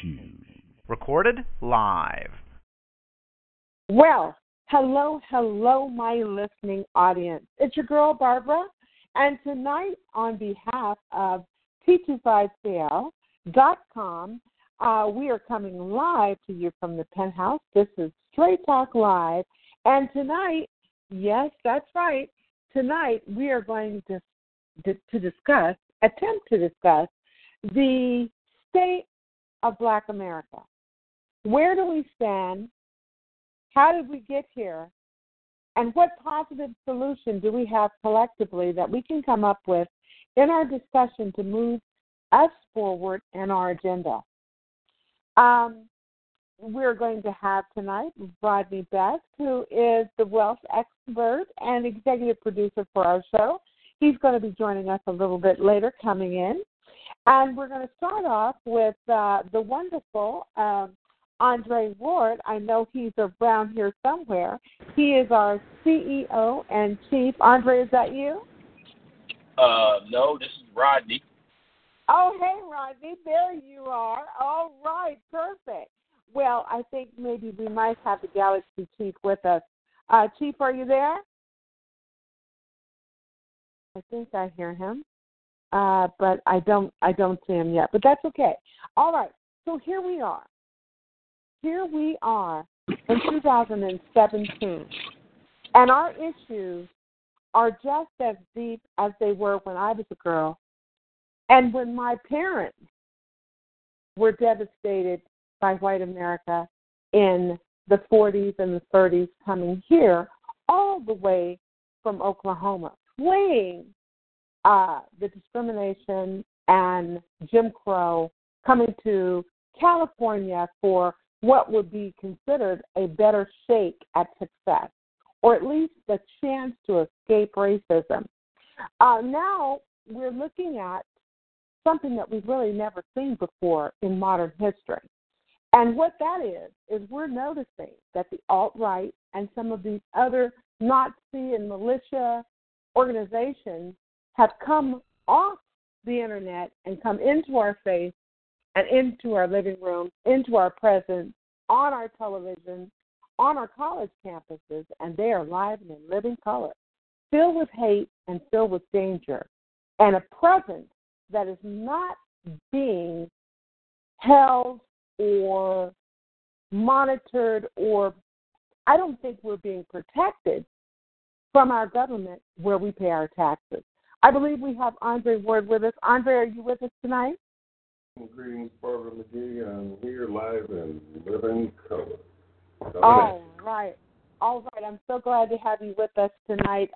Shoes. Recorded live. Well, hello, my listening audience. It's your girl, Barbara. And tonight, on behalf of T25CL.com, we are coming live to you from the penthouse. This is Straight Talk Live. And tonight, yes, that's right, tonight we are going to discuss the state of Black America. Where do we stand? How did we get here? And what positive solution do we have collectively that we can come up with in our discussion to move us forward in our agenda? We're going to have tonight Rodney Best, who is the wealth expert and executive producer for our show. He's going to be joining us a little bit later coming in. And we're going to start off with the wonderful Andre Ward. I know he's around here somewhere. He is our CEO and chief. Andre, is that you? No, this is Rodney. Oh, hey, Rodney, there you are. All right, perfect. Well, I think maybe we might have the Galaxy Chief with us. Chief, are you there? I think I hear him, but I don't see him yet. But that's okay. All right. So here we are. In 2017, and our issues are just as deep as they were when I was a girl, and when my parents were devastated by white America in the 40s and the 30s, coming here all the way from Oklahoma, fleeing the discrimination and Jim Crow, coming to California for what would be considered a better shake at success, or at least the chance to escape racism. Now we're looking at something that we've really never seen before in modern history. And what that is we're noticing that the alt-right and some of these other Nazi and militia organizations have come off the internet and come into our face and into our living rooms, into our presence, on our television, on our college campuses, and they are live and in living color, filled with hate and filled with danger, and a presence that is not being held or monitored, or I don't think we're being protected from our government where we pay our taxes. I believe we have Andre Ward with us. Andre, are you with us tonight? Well, greetings, Barbara McGee. I'm here live in living color. All right. I'm so glad to have you with us tonight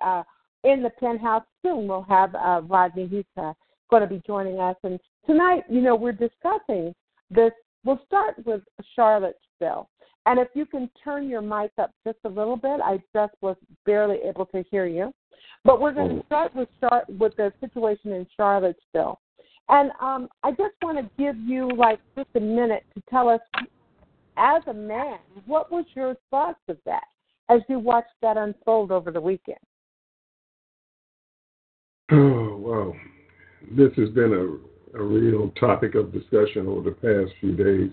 in the penthouse. Soon we'll have Rodney. He's going to be joining us. And tonight, you know, we're discussing this. We'll start with Charlottesville. And if you can turn your mic up just a little bit, I just was barely able to hear you. But we're going to start with the situation in Charlottesville. And I just want to give you, just a minute to tell us, as a man, what was your thoughts of that as you watched that unfold over the weekend? Oh, wow. This has been a real topic of discussion over the past few days.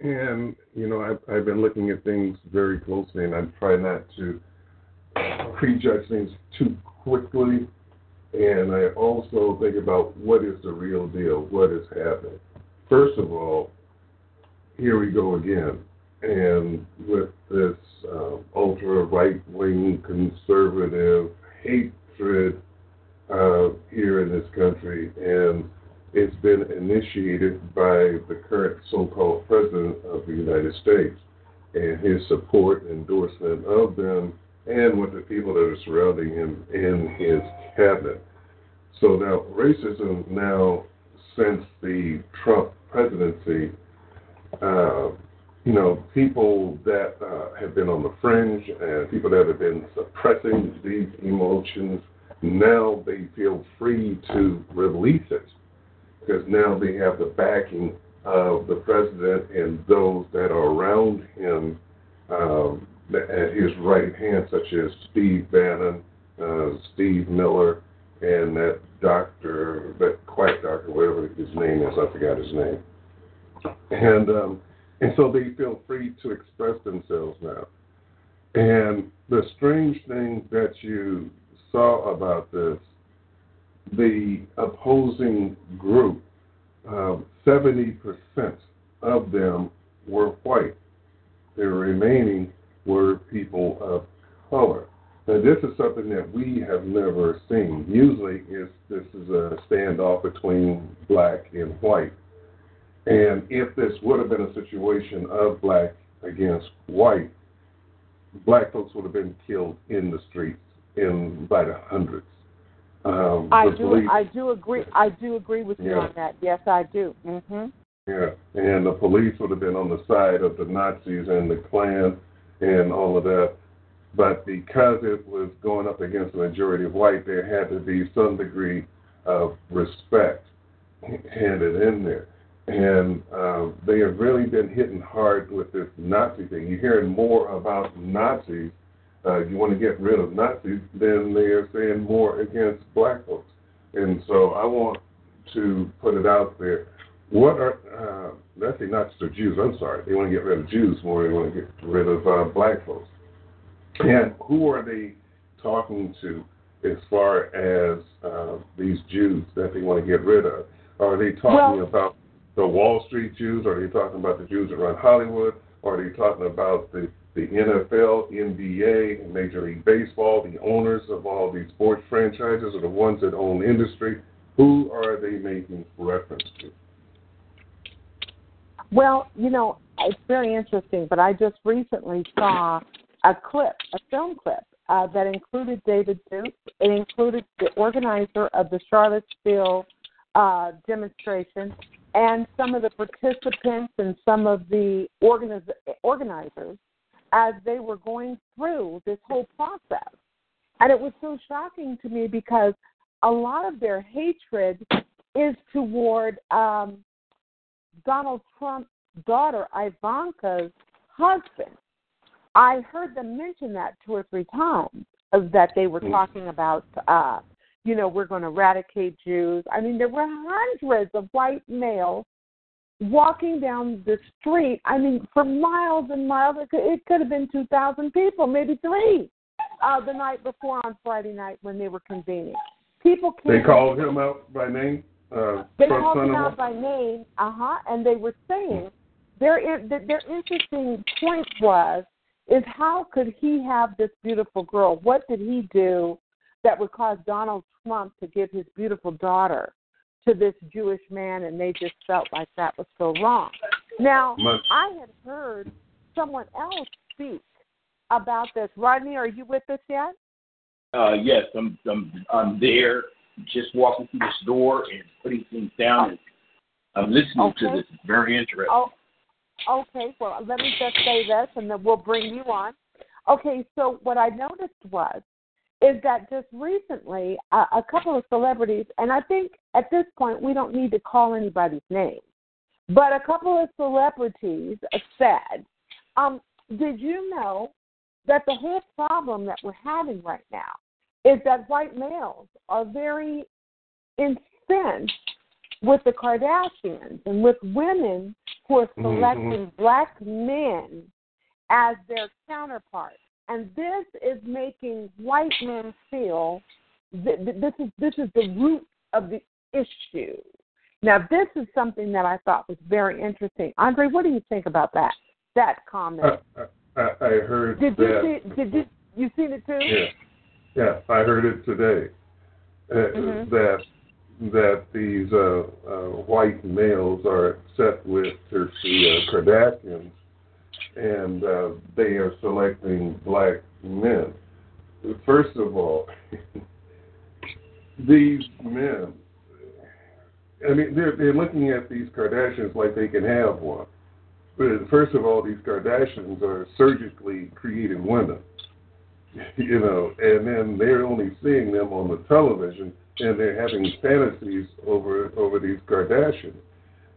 And, you know, I've been looking at things very closely, and I try not to prejudge things too quickly. And I also think about what is the real deal, what is happening. First of all, here we go again. And with this ultra-right-wing conservative hatred here in this country, and it's been initiated by the current so-called president of the United States and his support and endorsement of them and with the people that are surrounding him in his cabinet. So now racism since the Trump presidency, people that have been on the fringe and people that have been suppressing these emotions, now they feel free to release it because now they have the backing of the president and those that are around him at his right hand, such as Steve Bannon, Steve Miller, and that doctor, that quack doctor, whatever his name is, I forgot his name, And so they feel free to express themselves now. And the strange thing that you saw about this, the opposing group, 70% of them were white. The remaining were people of color. Now, this is something that we have never seen. Usually, this is a standoff between black and white. And if this would have been a situation of black against white, black folks would have been killed in the streets by the hundreds. I do agree with you on that. Yes, I do. Mm-hmm. Yeah, and the police would have been on the side of the Nazis and the Klan and all of that. But because it was going up against the majority of white, there had to be some degree of respect handed in there. And they have really been hitting hard with this Nazi thing. You're hearing more about Nazis. You want to get rid of Nazis, then they are saying more against black folks. And so I want to put it out there. What are, let's say Nazis or Jews, I'm sorry. They want to get rid of Jews more than they want to get rid of black folks. And who are they talking to as far as these Jews that they want to get rid of? Are they talking about the Wall Street Jews? Are they talking about the Jews that run Hollywood? Are they talking about the NFL, NBA, Major League Baseball, the owners of all these sports franchises, or the ones that own industry? Who are they making reference to? Well, you know, it's very interesting, but I just recently saw a film clip, that included David Duke. It included the organizer of the Charlottesville demonstration and some of the participants and some of the organizers as they were going through this whole process. And it was so shocking to me because a lot of their hatred is toward Donald Trump's daughter, Ivanka's husband. I heard them mention that two or three times, that they were talking about, we're going to eradicate Jews. I mean, there were hundreds of white males walking down the street. I mean, for miles and miles, it could have been 2,000 people, maybe three, the night before on Friday night when they were convening. They called him out by name? They called him out by name, and they were saying their interesting point was how could he have this beautiful girl? What did he do that would cause Donald Trump to give his beautiful daughter to this Jewish man? And they just felt like that was so wrong. Now, I had heard someone else speak about this. Rodney, are you with us yet? Yes, I'm there, just walking through this door and putting things down. And I'm listening to this. It's very interesting. Okay, well, let me just say this, and then we'll bring you on. Okay, so what I noticed is that just recently, a couple of celebrities, and I think at this point we don't need to call anybody's name, but a couple of celebrities said, did you know that the whole problem that we're having right now is that white males are very incensed with the Kardashians and with women who are selecting black men as their counterparts. And this is making white men feel this is the root of the issue. Now, this is something that I thought was very interesting. Andre, what do you think about that comment? I heard that. Did you see it too? Yeah, I heard it today. That these white males are set with the Kardashians, and they are selecting black men. First of all, these men, I mean, they're looking at these Kardashians like they can have one. But first of all, these Kardashians are surgically created women, and then they're only seeing them on the television, and they're having fantasies over these Kardashians.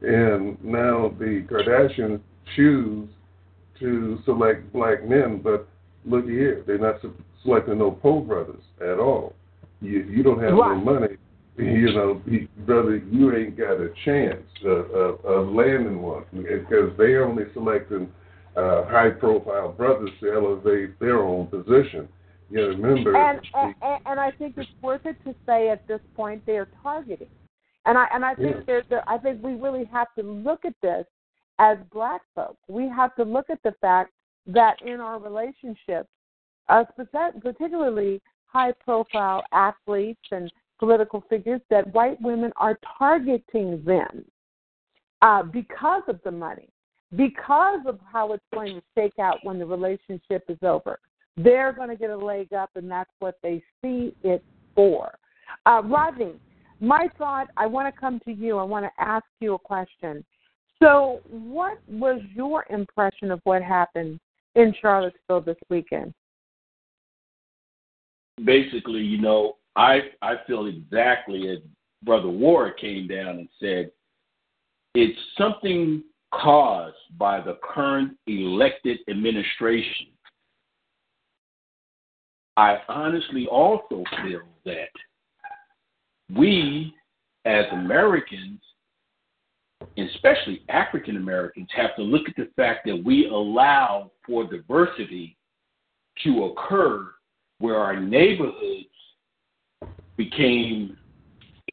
And now the Kardashians choose to select black men, but look here, they're not selecting no Poe brothers at all. You don't have no money, you know, brother, you ain't got a chance of landing one, because they only selecting high-profile brothers to elevate their own position. You remember, and I think it's worth it to say at this point they are targeting, and I think I think we really have to look at this as Black folks. We have to look at the fact that in our relationships, particularly high-profile athletes and political figures, that white women are targeting them because of the money, because of how it's going to shake out when the relationship is over. They're going to get a leg up, and that's what they see it for. Rodney, my thought, I want to come to you. I want to ask you a question. So what was your impression of what happened in Charlottesville this weekend? Basically, you know, I feel exactly as Brother Ward came down and said, it's something caused by the current elected administration. I honestly also feel that we as Americans, especially African Americans, have to look at the fact that we allow for diversity to occur where our neighborhoods became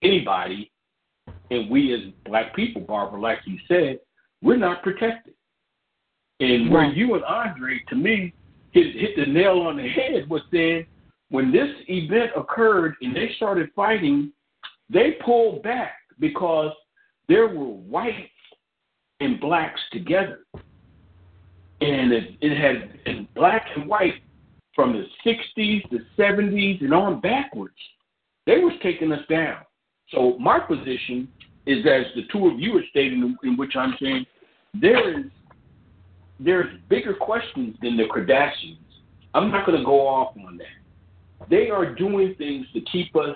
anybody, and we as Black people, Barbara, like you said, we're not protected. And where you and Andre, to me, hit the nail on the head was then when this event occurred and they started fighting, they pulled back because there were whites and blacks together. And it had been black and white from the 60s, the 70s, and on backwards. They was taking us down. So my position is, as the two of you are stating, in which I'm saying, there's bigger questions than the Kardashians. I'm not going to go off on that. They are doing things to keep us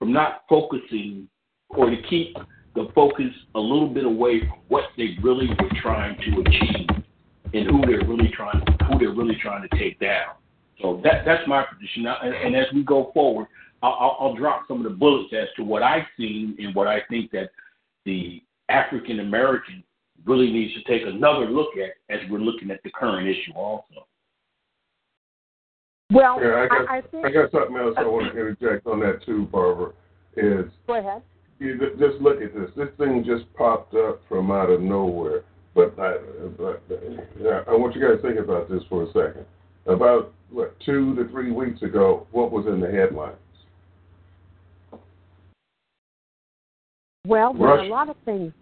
from not focusing, or to keep the focus a little bit away from what they really were trying to achieve and who they're really trying to take down. So that's my position. And as we go forward, I'll drop some of the bullets as to what I've seen and what I think that the African American really needs to take another look at as we're looking at the current issue also. Well, yeah, I got something else I want to interject on that too, Barbara. Go ahead. You just look at this. This thing just popped up from out of nowhere. But I want you guys to think about this for a second. About, 2 to 3 weeks ago, what was in the headlines? Well, there were a lot of things.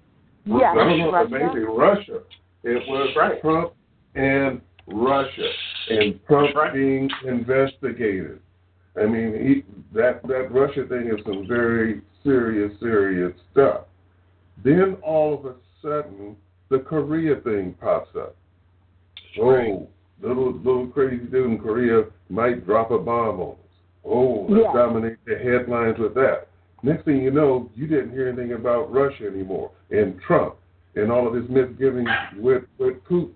Yeah, Russia. It was Trump and Russia, and Trump being investigated. I mean, that Russia thing is some very serious stuff. Then all of a sudden, the Korea thing pops up. Oh, little crazy dude in Korea might drop a bomb on us. Oh, let's dominate the headlines with that. Next thing you know, you didn't hear anything about Russia anymore, and Trump, and all of his misgivings with Putin.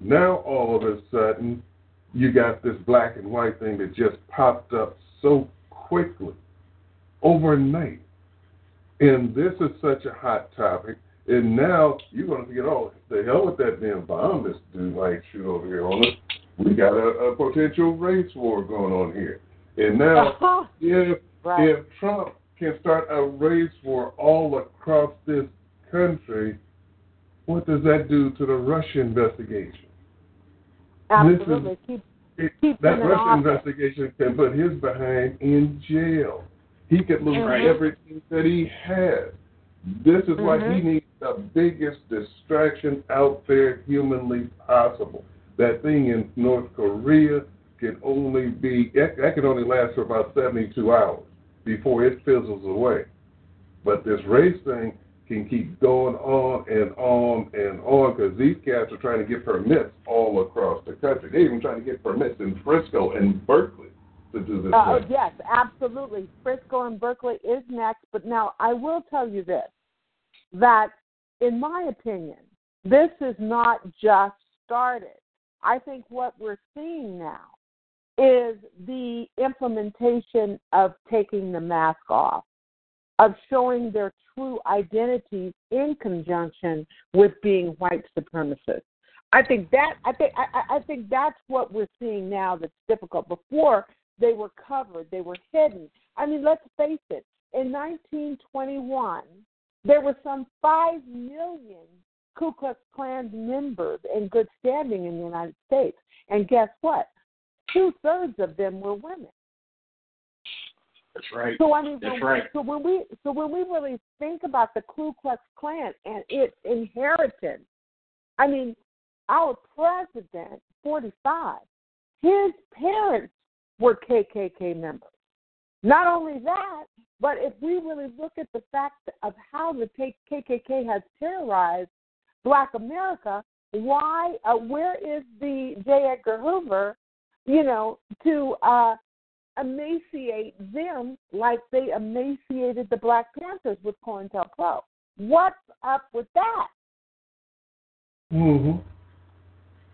Now, all of a sudden, you got this black and white thing that just popped up so quickly, overnight. And this is such a hot topic, and now you're going to forget, oh, the hell with that damn bomb this dude might shoot over here on us. We got a potential race war going on here. And now, if Trump can start a race war all across this country, what does that do to the Russia investigation? Absolutely. That Russia investigation can put his behind in jail. He could lose everything that he has. This is why he needs the biggest distraction out there humanly possible. That thing in North Korea can only last for about 72 hours before it fizzles away. But this race thing can keep going on and on and on, because these cats are trying to get permits all across the country. They're even trying to get permits in Frisco and Berkeley to do this. Oh, yes, absolutely. Frisco and Berkeley is next. But now I will tell you this, that in my opinion, this is not just started. I think what we're seeing now is the implementation of taking the mask off. of showing their true identity in conjunction with being white supremacists. I think that's what we're seeing now that's difficult. Before, they were covered, they were hidden. I mean, let's face it, in 1921, there were some 5 million Ku Klux Klan members in good standing in the United States. And guess what? 2/3 of them were women. That's right. So I mean, when we really think about the Ku Klux Klan and its inheritance, I mean, our president, 45, his parents were KKK members. Not only that, but if we really look at the fact of how the KKK has terrorized Black America, why? Where is the J. Edgar Hoover? You know, to emaciate them like they emaciated the Black Panthers with COINTELPRO. What's up with that? Mm-hmm.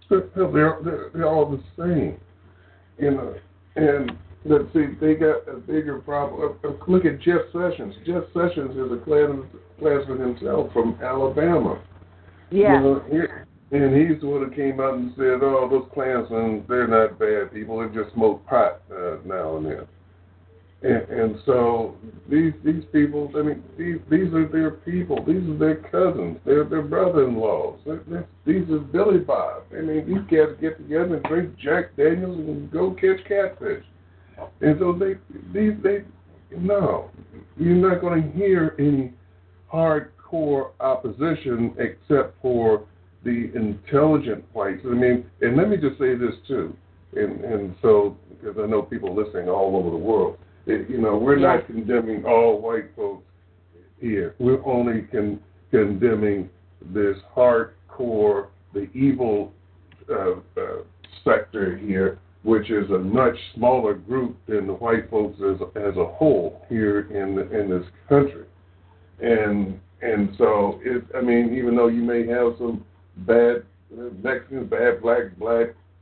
They're all the same, you know. And let's see, they got a bigger problem. Look at Jeff Sessions. Jeff Sessions is a Klansman himself from Alabama. Yeah. You know, and he's the one who came out and said, oh, those Klansmen, they're not bad people. They just smoke pot now and then. And so these people, I mean, these are their people. These are their cousins. They're their brother-in-laws. These are Billy Bob. I mean, these cats get together and drink Jack Daniels and go catch catfish. And so no, you're not going to hear any hardcore opposition except for the intelligent whites. I mean, and let me just say this too, and so because I know people listening all over the world, we're not condemning all white folks here. We're only condemning this hardcore, the evil sector here, which is a much smaller group than the white folks as a whole here in this country. And so, even though you may have some bad Mexicans, bad black,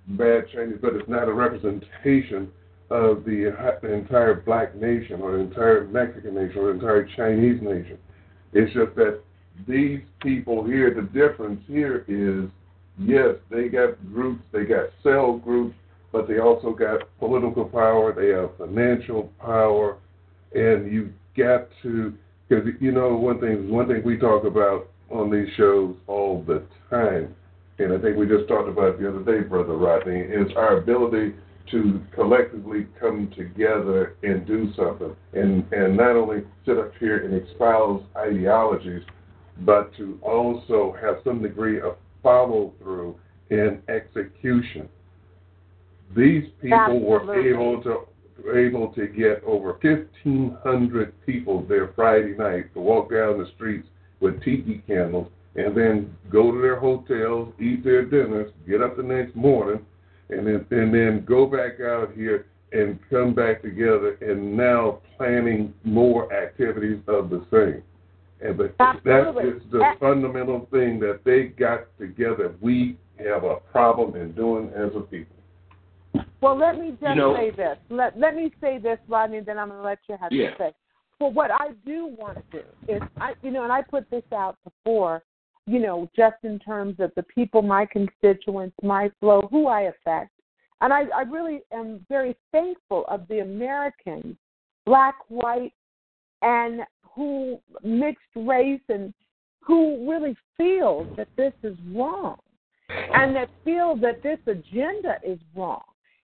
bad Chinese, but it's not a representation of the entire black nation or the entire Mexican nation or the entire Chinese nation. It's just that these people here, the difference here is, yes, they got groups, they got cell groups, but they also got political power, they have financial power, and you've got to, because, one thing we talk about on these shows all the time, and I think we just talked about it the other day, Brother Rodney, is our ability to collectively come together and do something, and not only sit up here and espouse ideologies, but to also have some degree of follow-through and execution. These people were able to get over 1,500 people there Friday night to walk down the streets with tiki candles and then go to their hotels, eat their dinners, get up the next morning, and then go back out here and come back together and now planning more activities of the same. But that is the fundamental thing that they got together. We have a problem in doing as a people. Well, let me just say this. Let me say this, Rodney, and then I'm going to let you have your say. Well, what I do want to do is, and I put this out before, just in terms of the people, my constituents, my flow, who I affect. And I really am very thankful of the Americans, black, white, and who mixed race, and who really feel that this is wrong and that feel that this agenda is wrong.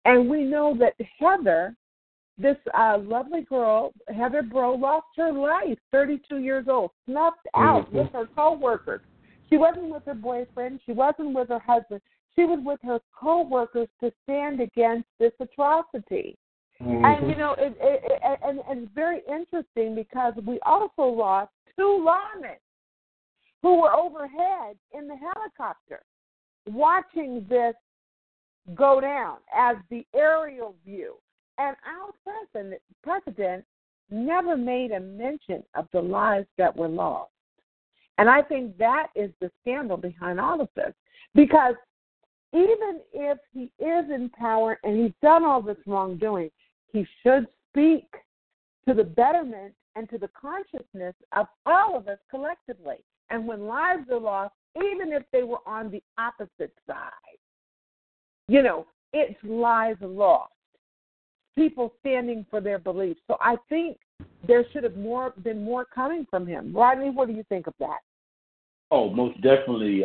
And we know that Heather, this lovely girl, Heather Breaux, lost her life, 32 years old, snuffed out with her co-workers. She wasn't with her boyfriend. She wasn't with her husband. She was with her co-workers to stand against this atrocity. Mm-hmm. And, and it's very interesting because we also lost 2 lawmen who were overhead in the helicopter watching this go down as the aerial view. And our president never made a mention of the lives that were lost. And I think that is the scandal behind all of this. Because even if he is in power and he's done all this wrongdoing, he should speak to the betterment and to the consciousness of all of us collectively. And when lives are lost, even if they were on the opposite side, you know, it's lives lost. People standing for their beliefs. So I think there should have been more coming from him. Rodney, what do you think of that? Oh, most definitely.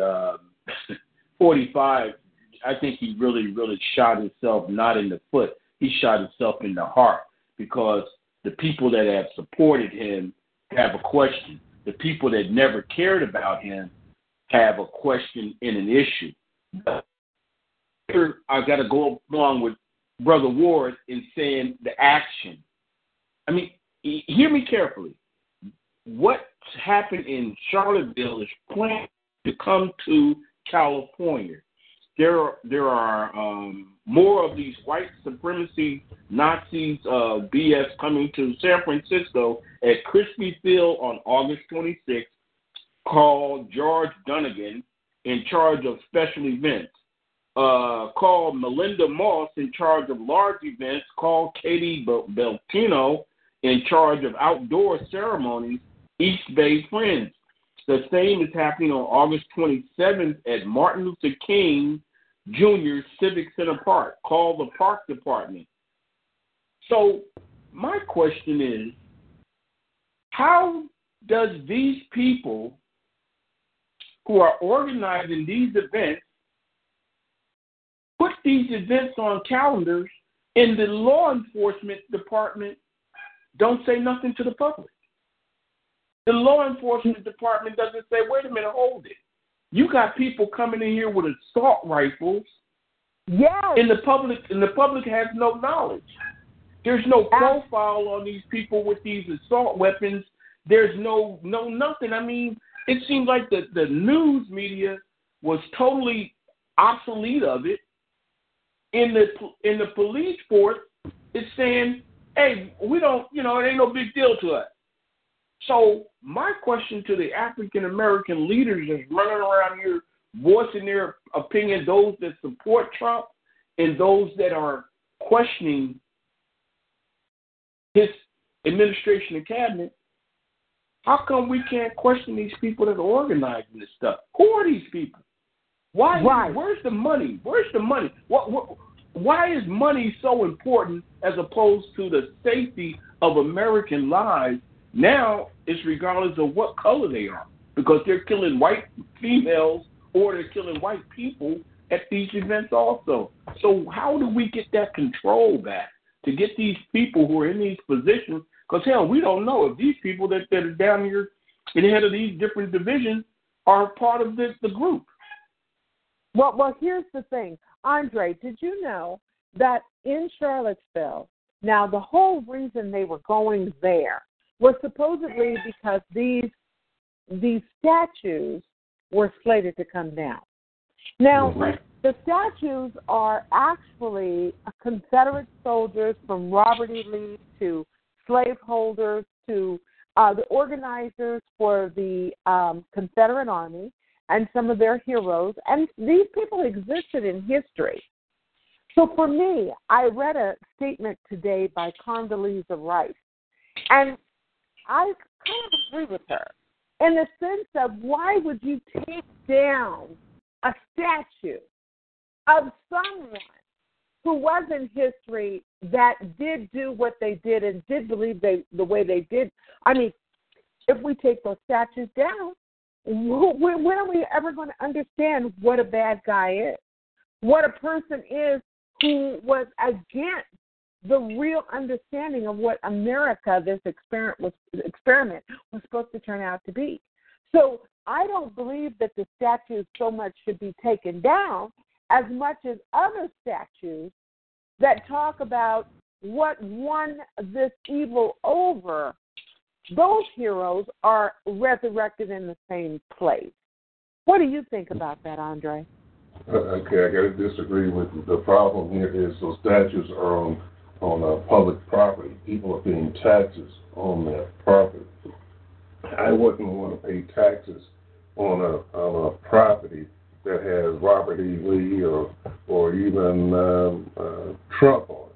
45, I think he really, really shot himself not in the foot. He shot himself in the heart because the people that have supported him have a question. The people that never cared about him have a question and an issue. But I got to go along with Brother Ward in saying the action. I mean, hear me carefully. What happened in Charlottesville is planned to come to California. There are more of these white supremacy Nazis BS coming to San Francisco at Crissy Field on August 26th, called George Dunnigan in charge of special events. Called Melinda Moss in charge of large events, called Katie Beltino in charge of outdoor ceremonies, East Bay Friends. The same is happening on August 27th at Martin Luther King Jr. Civic Center Park, called the Park Department. So my question is, how does these people who are organizing these events put these events on calendars, and the law enforcement department don't say nothing to the public? The law enforcement department doesn't say, wait a minute, hold it. You got people coming in here with assault rifles, yes, and the public has no knowledge. There's no profile on these people with these assault weapons. There's no nothing. I mean, it seems like the news media was totally obsolete of it. In the police force, it's saying, hey, we don't, you know, it ain't no big deal to us. So my question to the African-American leaders is running around here voicing their opinion, those that support Trump and those that are questioning his administration and cabinet, how come we can't question these people that are organizing this stuff? Who are these people? Why? Where's the money? Where's the money? Why is money so important as opposed to the safety of American lives? Now it's regardless of what color they are, because they're killing white females or they're killing white people at these events also. So how do we get that control back to get these people who are in these positions? Because, hell, we don't know if these people that are down here in the head of these different divisions are part of the group. Well, here's the thing. Andre, did you know that in Charlottesville, now the whole reason they were going there was supposedly because these statues were slated to come down. Now, the statues are actually Confederate soldiers, from Robert E. Lee to slaveholders to the organizers for the Confederate Army, and some of their heroes, and these people existed in history. So for me, I read a statement today by Condoleezza Rice, and I kind of agree with her in the sense of, why would you take down a statue of someone who was in history that did do what they did and did believe the way they did? I mean, if we take those statues down, when are we ever going to understand what a bad guy is, what a person is who was against the real understanding of what America, this experiment was supposed to turn out to be? So I don't believe that the statues so much should be taken down as much as other statues that talk about what won this evil over. Those heroes are resurrected in the same place. What do you think about that, Andre? Okay, I got to disagree with you. The problem here is those statues are on public property. People are paying taxes on that property. I wouldn't want to pay taxes on a property that has Robert E. Lee or even Trump on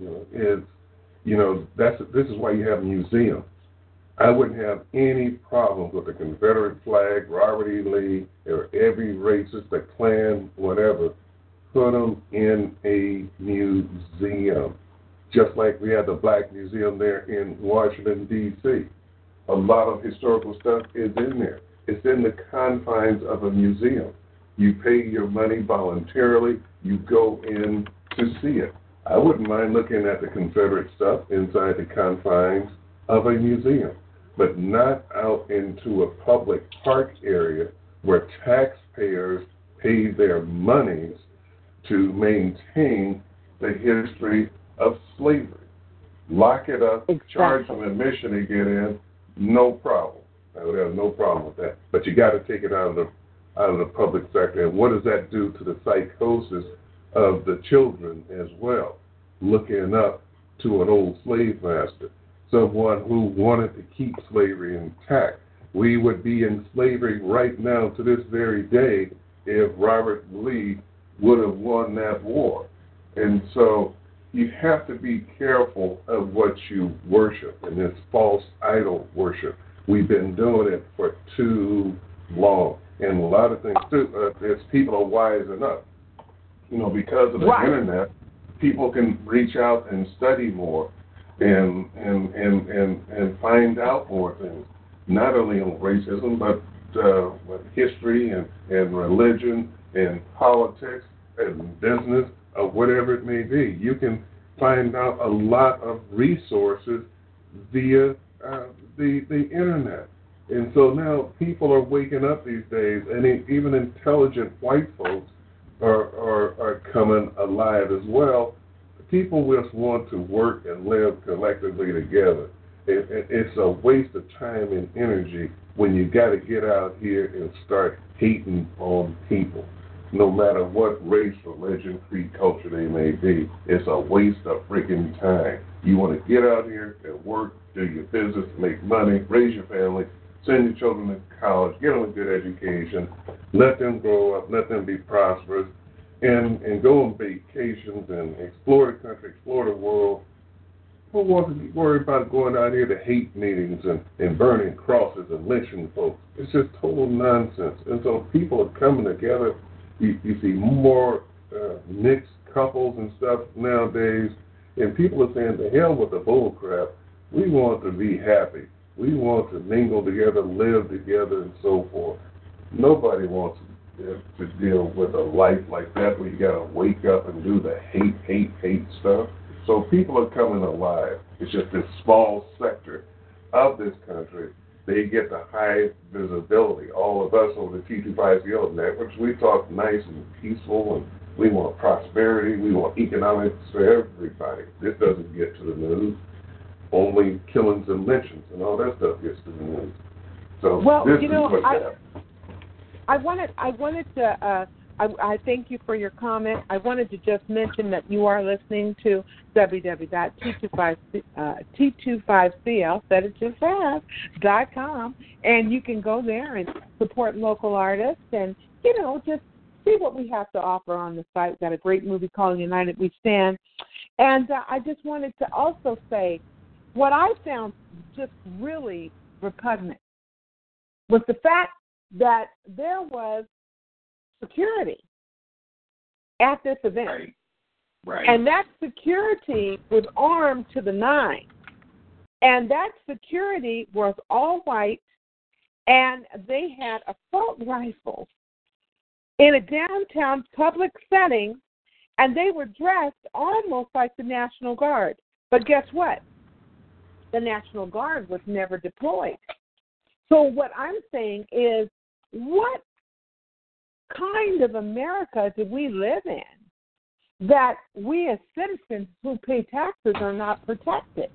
it. You know, that's why you have museums. I wouldn't have any problem with the Confederate flag, Robert E. Lee, or every racist, the Klan, whatever. Put them in a museum, just like we had the Black Museum there in Washington, D.C. A lot of historical stuff is in there. It's in the confines of a museum. You pay your money voluntarily. You go in to see it. I wouldn't mind looking at the Confederate stuff inside the confines of a museum, but not out into a public park area where taxpayers pay their monies to maintain the history of slavery. Lock it up, charge them admission to get in, no problem. I would have no problem with that. But you got to take it out of the public sector. And what does that do to the psychosis of the children as well? Looking up to an old slave master, someone who wanted to keep slavery intact. We would be in slavery right now to this very day if Robert Lee would have won that war. And so you have to be careful of what you worship and this false idol worship. We've been doing it for too long. And a lot of things, too, is people are wising up. You know, because of the internet, people can reach out and study more and find out more things, not only on racism, but history and religion and politics and business or whatever it may be. You can find out a lot of resources via the internet. And so now people are waking up these days, and even intelligent white folks are coming alive as well. People just want to work and live collectively together. It's a waste of time and energy when you got to get out here and start hating on people, no matter what race, religion, creed, culture they may be. It's a waste of freaking time. You want to get out here and work, do your business, make money, raise your family, send your children to college, get them a good education, let them grow up, let them be prosperous, and go on vacations and explore the country, explore the world. Don't worry about going out here to hate meetings and burning crosses and lynching folks. It's just total nonsense. And so people are coming together. You see more mixed couples and stuff nowadays, and people are saying, to hell with the bull crap. We want to be happy. We want to mingle together, live together, and so forth. Nobody wants to deal with a life like that where you got to wake up and do the hate stuff. So people are coming alive. It's just this small sector of this country. They get the high visibility. All of us on the T25CL networks, we talk nice and peaceful, and we want prosperity. We want economics for everybody. This doesn't get to the news. Only killings and lynchings and all that stuff gets to the news. So I thank you for your comment. I wanted to just mention that you are listening to www.T25CL.com, and you can go there and support local artists and, just see what we have to offer on the site. We've got a great movie called United We Stand. And I just wanted to also say what I found just really repugnant was the fact that there was security at this event. Right. And that security was armed to the nines. And that security was all white, and they had assault rifles in a downtown public setting, and they were dressed almost like the National Guard. But guess what? The National Guard was never deployed. So what I'm saying is, what kind of America do we live in that we as citizens who pay taxes are not protected?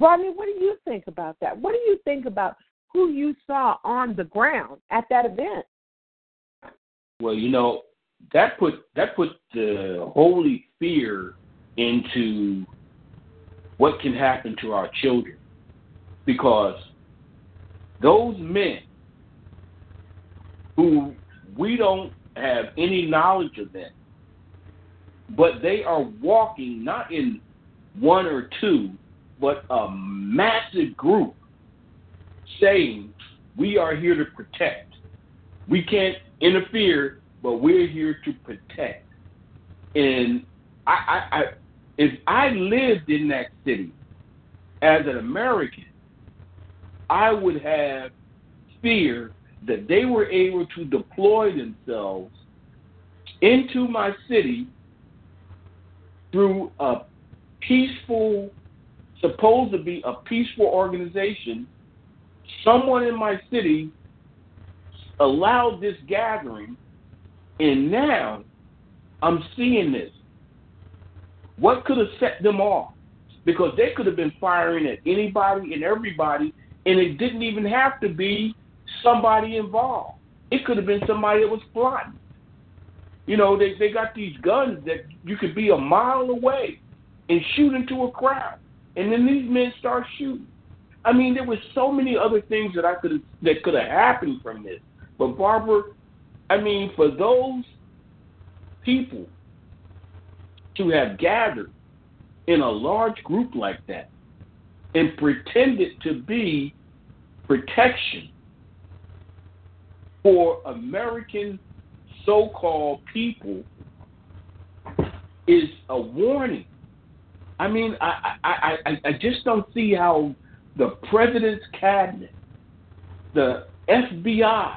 Rodney, what do you think about that? What do you think about who you saw on the ground at that event? Well, that put the holy fear into what can happen to our children, because those men who we don't have any knowledge of them, but they are walking not in one or two, but a massive group saying we are here to protect. We can't interfere, but we're here to protect. And I if I lived in that city as an American, I would have fear that they were able to deploy themselves into my city through a peaceful, supposed to be a peaceful organization. Someone in my city allowed this gathering, and now I'm seeing this. What could have set them off? Because they could have been firing at anybody and everybody, and it didn't even have to be somebody involved. It could have been somebody that was plotting. You know, they got these guns that you could be a mile away and shoot into a crowd, and then these men start shooting. I mean, there was so many other things that could have happened from this. But Barbara, I mean, for those people to have gathered in a large group like that and pretended to be protection for American so-called people is a warning. I mean, I just don't see how the president's cabinet, the FBI,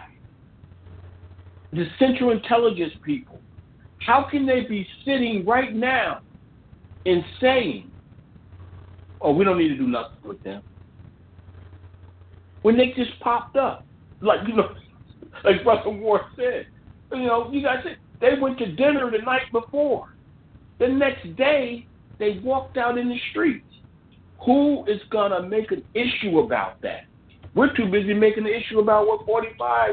the Central Intelligence people, how can they be sitting right now and saying, oh, we don't need to do nothing with them, when they just popped up? Like, you know, like Brother Ward said, you know, you guys said they went to dinner the night before. The next day, they walked out in the streets. Who is going to make an issue about that? We're too busy making an issue about what 45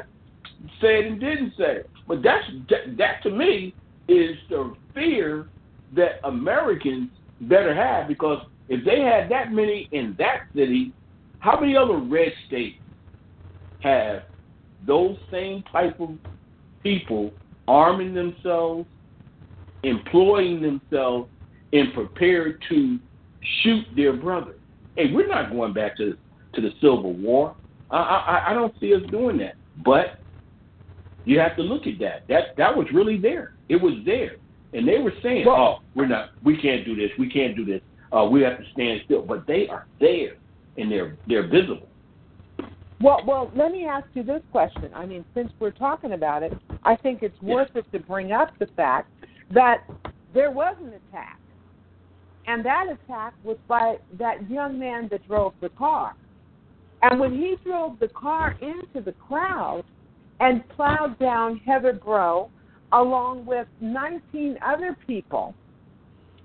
said and didn't say. But that to me is the fear that Americans better have, because if they had that many in that city, how many other red states have those same type of people arming themselves, employing themselves, and prepared to shoot their brother? Hey, we're not going back to the Civil War. I don't see us doing that. But you have to look at that. That was really there. It was there, and they were saying, "Oh, we're not. We can't do this. We can't do this. We have to stand still." But they are there, and they're visible. Well, let me ask you this question. I mean, since we're talking about it, I think it's worth it to bring up the fact that there was an attack. And that attack was by that young man that drove the car. And when he drove the car into the crowd and plowed down Heather Breaux, along with 19 other people,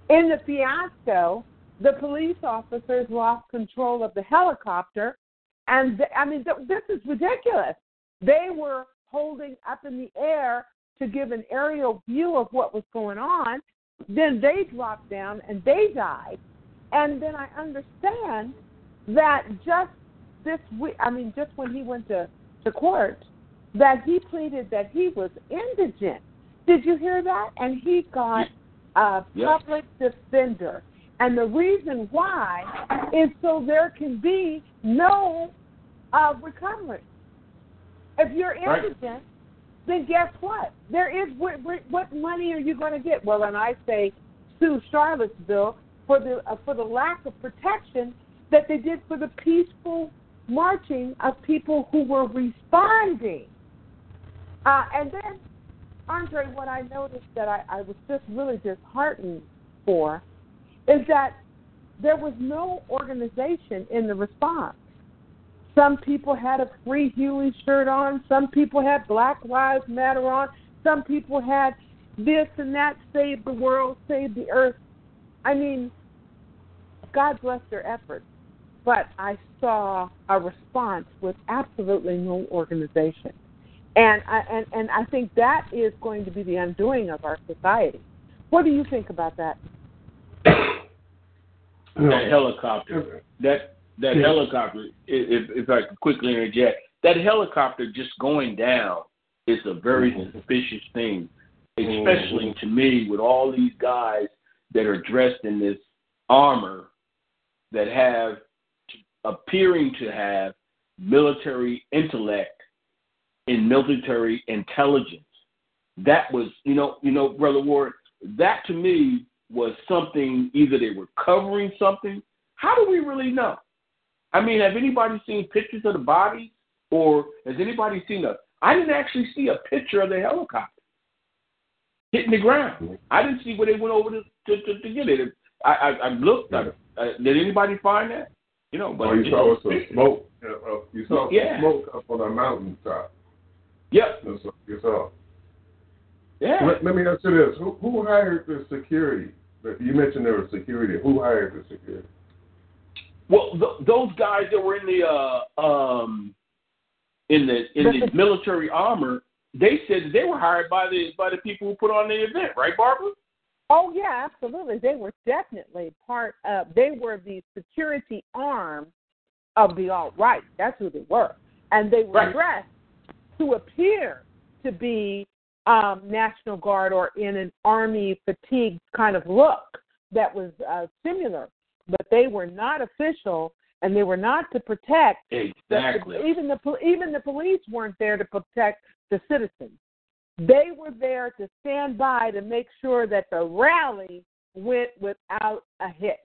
in the fiasco, the police officers lost control of the helicopter. And, this is ridiculous. They were holding up in the air to give an aerial view of what was going on. Then they dropped down and they died. And then I understand that just this week, just when he went to court, that he pleaded that he was indigent. Did you hear that? And he got a public defender. And the reason why is so there can be no recovery. If you're indigent, then guess what? There is what money are you going to get? Well, and I say sue Charlottesville for the lack of protection that they did for the peaceful marching of people who were responding. And then, Andre, what I noticed that I was just really disheartened for is that there was no organization in the response. Some people had a Free Huey shirt on. Some people had Black Lives Matter on. Some people had this and that, save the world, save the earth. I mean, God bless their efforts. But I saw a response with absolutely no organization. And I think that is going to be the undoing of our society. What do you think about that? That helicopter. That helicopter, if I could quickly interject, that helicopter just going down is a very suspicious thing, especially to me with all these guys that are dressed in this armor that have, appearing to have military intellect and military intelligence. That was, Brother Ward, that to me was something, either they were covering something. How do we really know? I mean, have anybody seen pictures of the bodies? Or has anybody seen I didn't actually see a picture of the helicopter hitting the ground. I didn't see where they went over to get it. I looked. Did anybody find that? You saw some smoke. You saw some smoke up on a mountaintop. Yep. That's what you saw. Yeah. Let me ask you this: Who hired the security? You mentioned there was security. Who hired the security? Well, those guys that were in the military armor, they said that they were hired by the people who put on the event, right, Barbara? Oh yeah, absolutely. They were definitely part of. They were the security arm of the alt-right. That's who they were, and they were dressed to appear to be National Guard or in an army fatigue kind of look that was similar, but they were not official. And they were not to protect. Exactly. Even the police weren't there to protect the citizens. They were there to stand by to make sure that the rally went without a hitch.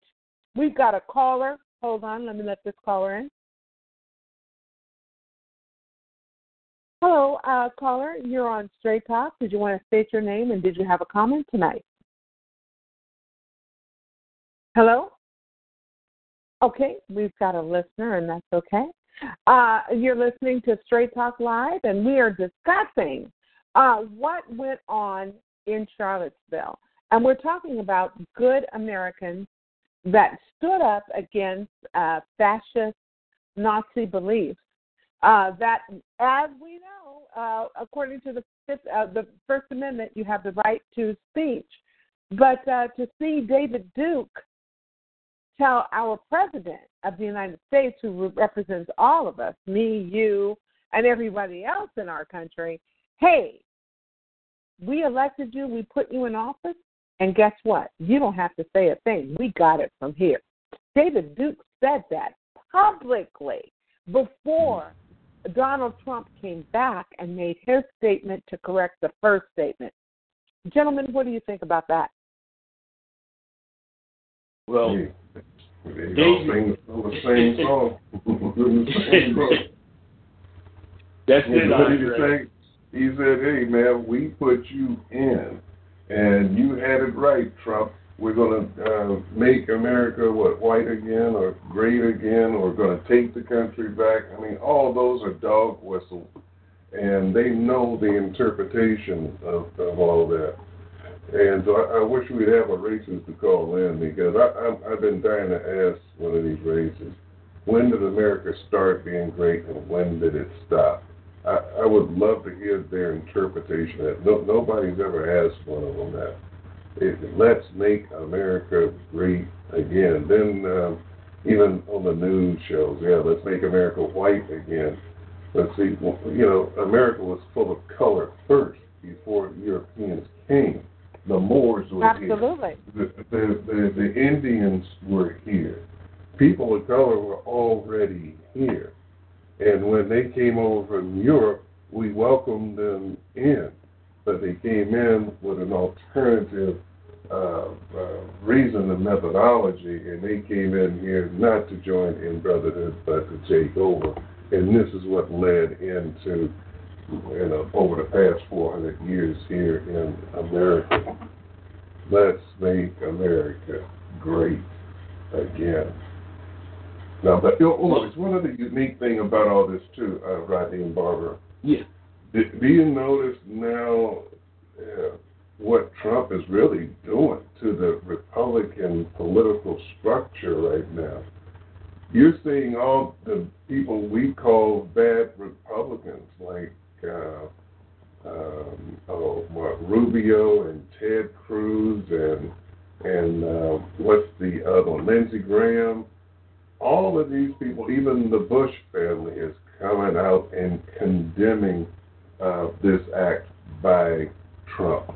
We've got a caller. Hold on. Let me let this caller in. Hello, caller. You're on Straight Talk. Did you want to state your name, and did you have a comment tonight? Hello? Okay, we've got a listener, and that's okay. You're listening to Straight Talk Live, and we are discussing what went on in Charlottesville. And we're talking about good Americans that stood up against fascist Nazi beliefs. That, as we know, according to the First Amendment, you have the right to speech. But to see David Duke tell our president of the United States, who represents all of us, me, you, and everybody else in our country, hey, we elected you, we put you in office, and guess what? You don't have to say a thing. We got it from here. David Duke said that publicly before Donald Trump came back and made his statement to correct the first statement. Gentlemen, what do you think about that? Well, That's it, Andre. He said, hey, man, we put you in, and you had it right, Trump. We're going to make America, white again or great again, or going to take the country back. I mean, all those are dog whistles, and they know the interpretation of all that. And so I wish we'd have a racist to call in, because I've been dying to ask one of these racists, when did America start being great and when did it stop? I would love to hear their interpretation of that. Nobody's ever asked one of them that. Let's make America great again. Then even on the news shows, let's make America white again. Let's see, America was full of color first before Europeans came. The Moors were here. The Indians were here. People of color were already here. And when they came over from Europe, we welcomed them in. But they came in with an alternative reason and methodology, and they came in here not to join in brotherhood, but to take over. And this is what led into over the past 400 years here in America. Let's make America great again. Now, but it's one other unique thing about all this, too, Rodney and Barbara. Yeah. Do you notice now what Trump is really doing to the Republican political structure right now? You're seeing all the people we call bad Republicans, like Rubio and Ted Cruz and what's the other, Lindsey Graham. All of these people, even the Bush family, is coming out and condemning this act by Trump,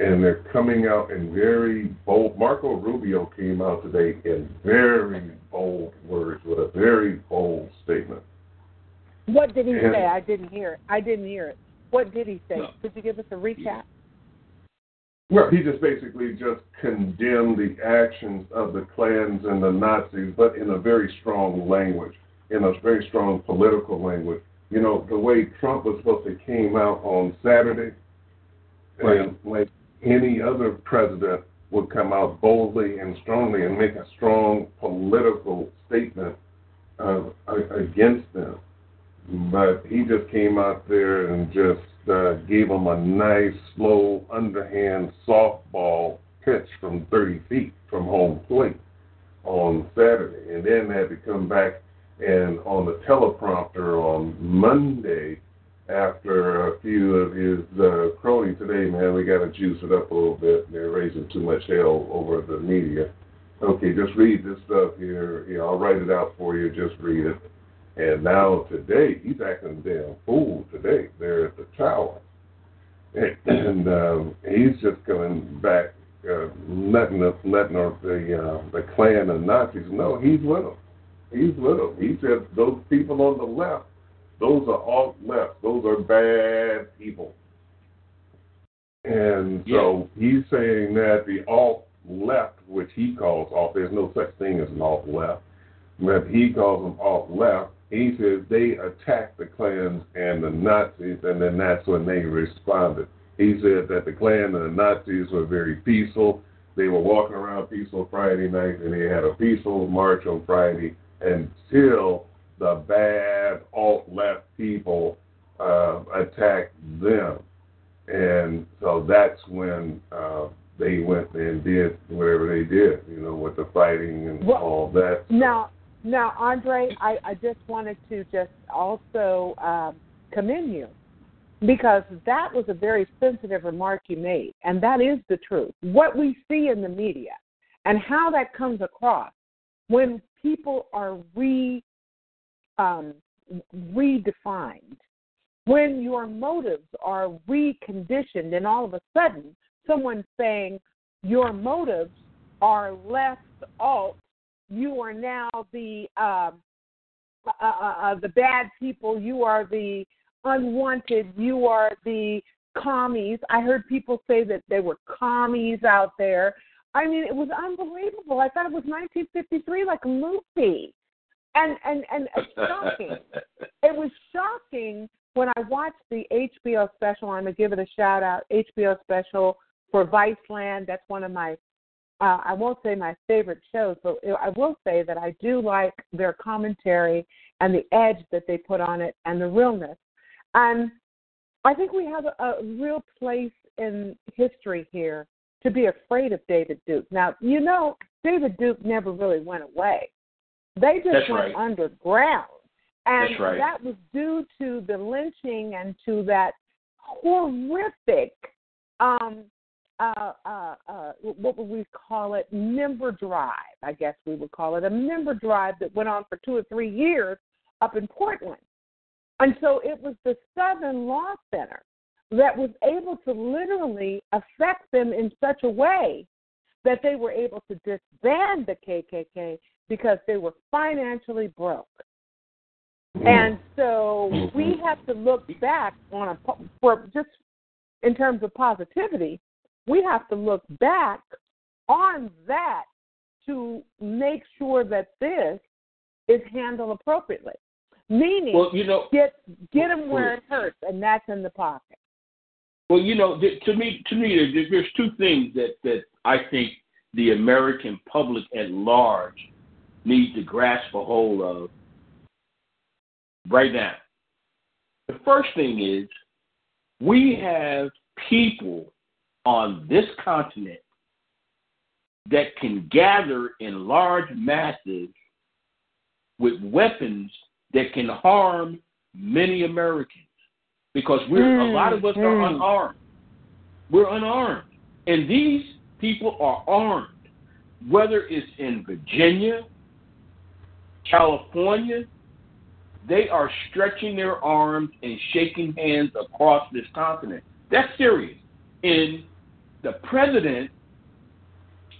and they're coming out in very bold. Marco Rubio came out today in very bold words with a very bold statement. What did he say? I didn't hear it. What did he say? No. Could you give us a recap? Well, he just basically just condemned the actions of the Klans and the Nazis, but in a very strong language, in a very strong political language. You know, the way Trump was supposed to came out on Saturday, and like any other president would come out boldly and strongly and make a strong political statement against them. But he just came out there and just gave them a nice, slow, underhand softball pitch from 30 feet from home plate on Saturday, and then had to come back and on the teleprompter on Monday after a few of his cronies today, man, we got to juice it up a little bit. They're raising too much hell over the media. Okay, just read this stuff here. You know, I'll write it out for you. Just read it. And now today, he's acting a damn fool today there at the tower. And he's just coming back, letting up the Klan and Nazis. No, he's with them. He said those people on the left, those are alt left. Those are bad people. And so he's saying that the alt left, which he calls alt, there's no such thing as an alt left, but he calls them alt left. He says they attacked the Klans and the Nazis, and then that's when they responded. He said that the Klan and the Nazis were very peaceful. They were walking around peaceful Friday night, and they had a peaceful march on Friday until the bad alt-left people attacked them. And so that's when they went and did whatever they did, you know, with the fighting and all that. Now, Andre, I just wanted to just also commend you, because that was a very sensitive remark you made, and that is the truth. What we see in the media and how that comes across when people are redefined, when your motives are reconditioned, and all of a sudden someone's saying your motives are left alt, you are now the bad people, you are the unwanted, you are the commies. I heard people say that they were commies out there. I mean, it was unbelievable. I thought it was 1953, like a movie. And shocking. It was shocking when I watched the HBO special. I'm going to give it a shout out, HBO special for Viceland. That's one of my, I won't say my favorite shows, but I will say that I do like their commentary and the edge that they put on it and the realness. And I think we have a real place in history here to be afraid of David Duke. Now, you know, David Duke never really went away. They just went underground. And that was due to the lynching and to that horrific, what would we call it, member drive, I guess we would call it, a member drive that went on for 2 or 3 years up in Portland. And so it was the Southern Law Center that was able to literally affect them in such a way that they were able to disband the KKK because they were financially broke. And so we have to look back on just in terms of positivity, we have to look back on that to make sure that this is handled appropriately. Meaning, get them where it hurts, and that's in the pocket. Well, you know, to me, there's two things that I think the American public at large needs to grasp a hold of right now. The first thing is we have people on this continent that can gather in large masses with weapons that can harm many Americans, because a lot of us are unarmed. We're unarmed. And these people are armed, whether it's in Virginia, California, they are stretching their arms and shaking hands across this continent. That's serious. And the president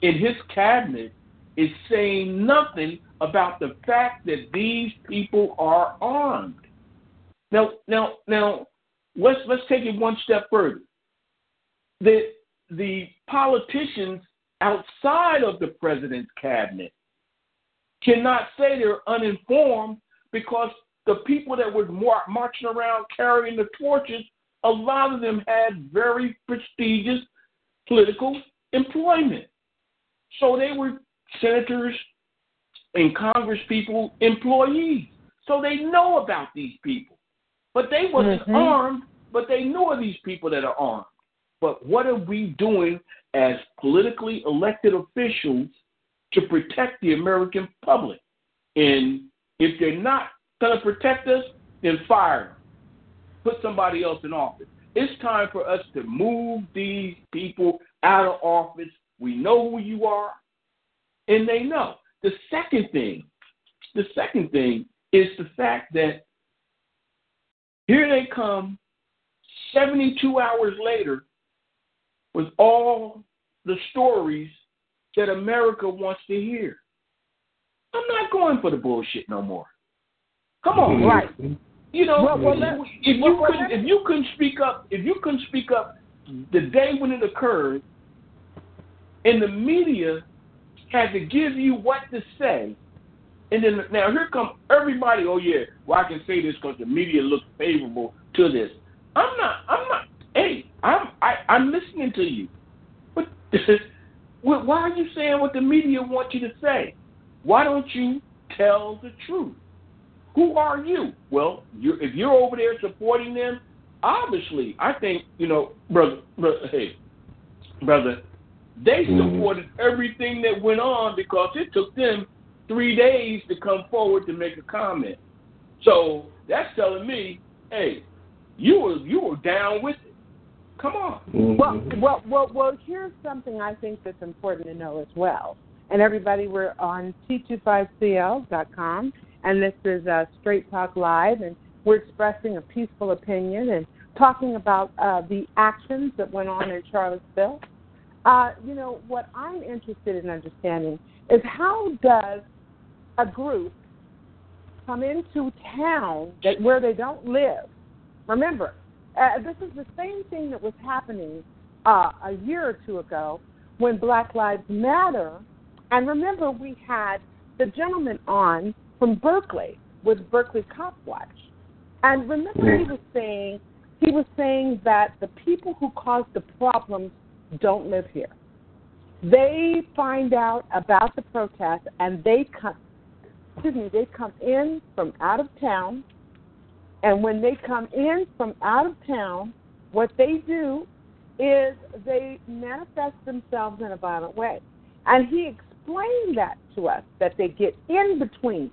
in his cabinet is saying nothing about the fact that these people are armed. Now, let's take it one step further. The politicians outside of the president's cabinet cannot say they're uninformed because the people that were marching around carrying the torches, a lot of them had very prestigious political employment. So they were senators and congresspeople, employees. So they know about these people. But they wasn't armed, but they knew of these people that are armed. But what are we doing as politically elected officials to protect the American public? And if they're not going to protect us, then fire them. Put somebody else in office. It's time for us to move these people out of office. We know who you are, and they know. The second thing is the fact that here they come 72 hours later with all the stories that America wants to hear. I'm not going for the bullshit no more. Come on, right? You know, if you couldn't speak up the day when it occurred, and the media had to give you what to say, and then now here comes everybody. Oh yeah, well I can say this because the media looks favorable to this. I'm not. Hey, I'm listening to you, but why are you saying what the media wants you to say? Why don't you tell the truth? Who are you? Well, if you're over there supporting them, obviously, I think, you know, brother, they supported everything that went on because it took them 3 days to come forward to make a comment. So that's telling me, hey, you were down with it. Come on. Well, here's something I think that's important to know as well. And everybody, we're on T25CL.com. And this is Straight Talk Live, and we're expressing a peaceful opinion and talking about the actions that went on in Charlottesville. You know, what I'm interested in understanding is how does a group come into town that where they don't live? Remember, this is the same thing that was happening a year or two ago when Black Lives Matter. And remember, we had the gentleman on from Berkeley with Berkeley Cop Watch. And remember he was saying that the people who cause the problems don't live here. They find out about the protest and they come in from out of town, and when they come in from out of town, what they do is they manifest themselves in a violent way. And he explained that to us, that they get in between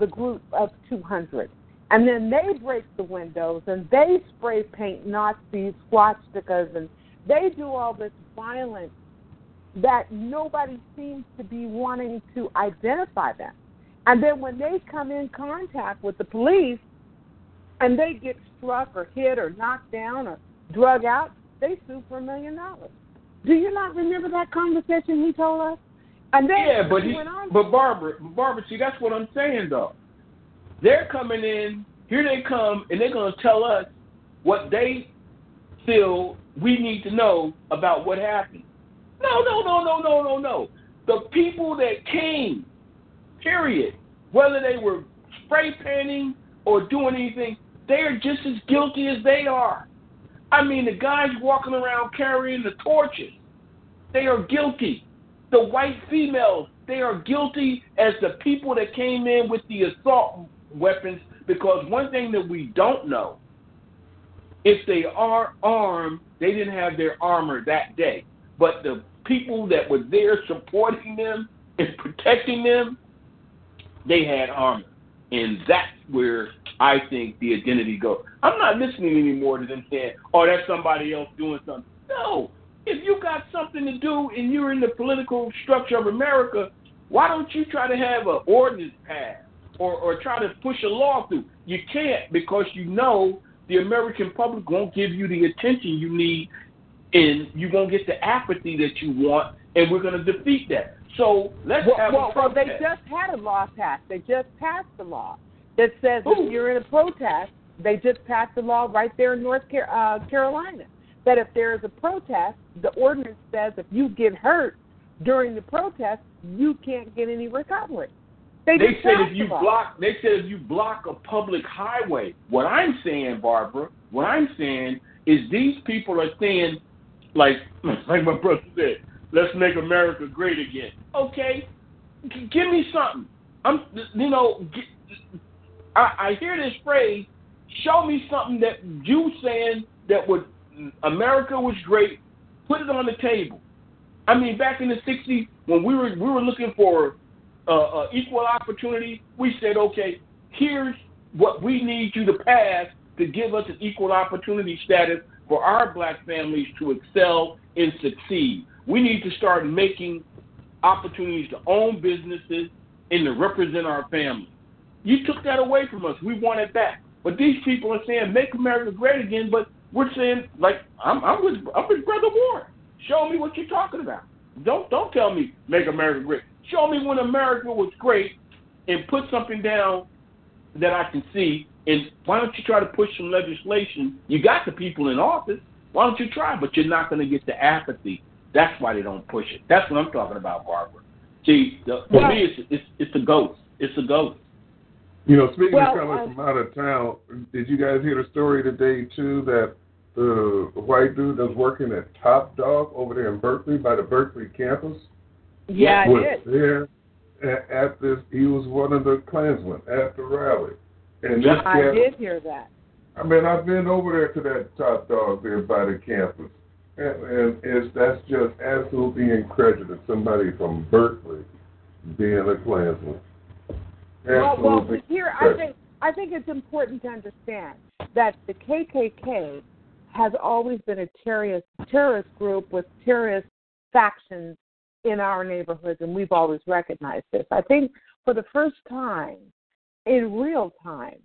the group of 200. And then they break the windows and they spray paint Nazis, swastikas, and they do all this violence that nobody seems to be wanting to identify them. And then when they come in contact with the police and they get struck or hit or knocked down or drug out, they sue for $1 million. Do you not remember that conversation he told us? And then but Barbara, see, that's what I'm saying, though. They're coming in, here they come, and they're going to tell us what they feel we need to know about what happened. No. The people that came, period, whether they were spray painting or doing anything, they are just as guilty as they are. I mean, the guys walking around carrying the torches, they are guilty. The white females, they are guilty as the people that came in with the assault weapons, because one thing that we don't know, if they are armed, they didn't have their armor that day. But the people that were there supporting them and protecting them, they had armor. And that's where I think the identity goes. I'm not listening anymore to them saying, oh, that's somebody else doing something. No. If you got something to do and you're in the political structure of America, why don't you try to have an ordinance passed or try to push a law through? You can't, because you know the American public won't give you the attention you need, and you won't get the apathy that you want, and we're going to defeat that. So let's have a protest. Well, they just had a law passed. They just passed the law that says if you're in a protest, They just passed a law right there in North Carolina that if there is a protest, the ordinance says if you get hurt during the protest, you can't get any recovery. They said if you block, they said if you block a public highway. What I'm saying, Barbara, what I'm saying is these people are saying, like my brother said, let's make America great again. Okay, give me something. I hear this phrase, show me something that you saying that would America was great. Put it on the table. I mean, back in the 60s when we were looking for equal opportunity, we said, okay, here's what we need you to pass to give us an equal opportunity status for our black families to excel and succeed. We need to start making opportunities to own businesses and to represent our families. You took that away from us. We want it back. But these people are saying, make America great again, but we're saying, like, I'm with Brother Ward. Show me what you're talking about. Don't tell me make America great. Show me when America was great and put something down that I can see. And why don't you try to push some legislation? You got the people in office. Why don't you try? But you're not going to get the apathy. That's why they don't push it. That's what I'm talking about, Barbara. See, for me, it's a ghost. It's a ghost. You know, speaking of fellas from out of town, did you guys hear the story today, too, that the white dude that's working at Top Dog over there in Berkeley by the Berkeley campus? Yeah, I did. Was there at this, he was one of the Klansmen at the rally. And yeah, I did hear that. I mean, I've been over there to that Top Dog there by the campus. And that's just absolutely incredible. Somebody from Berkeley being a Klansman. Well, here I think it's important to understand that the KKK has always been a terrorist group with terrorist factions in our neighborhoods, and we've always recognized this. I think for the first time, in real time,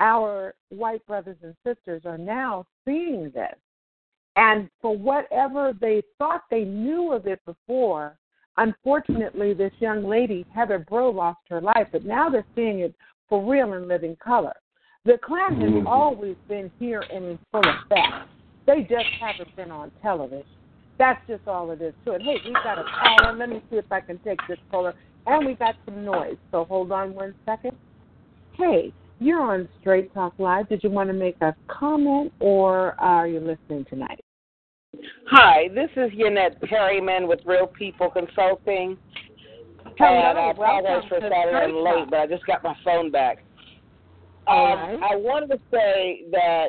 our white brothers and sisters are now seeing this. And for whatever they thought they knew of it before, unfortunately, this young lady, Heather Breaux, lost her life, but now they're seeing it for real in living color. The Klan has always been here and in full effect. They just haven't been on television. That's just all it is to it. Hey, we've got a caller. Let me see if I can take this caller. And we got some noise, so hold on one second. Hey, you're on Straight Talk Live. Did you want to make a comment, or are you listening tonight? Hi, this is Yannette Perryman with Real People Consulting. Hello, and I apologize for Saturday and late, but I just got my phone back. Right. I wanted to say that,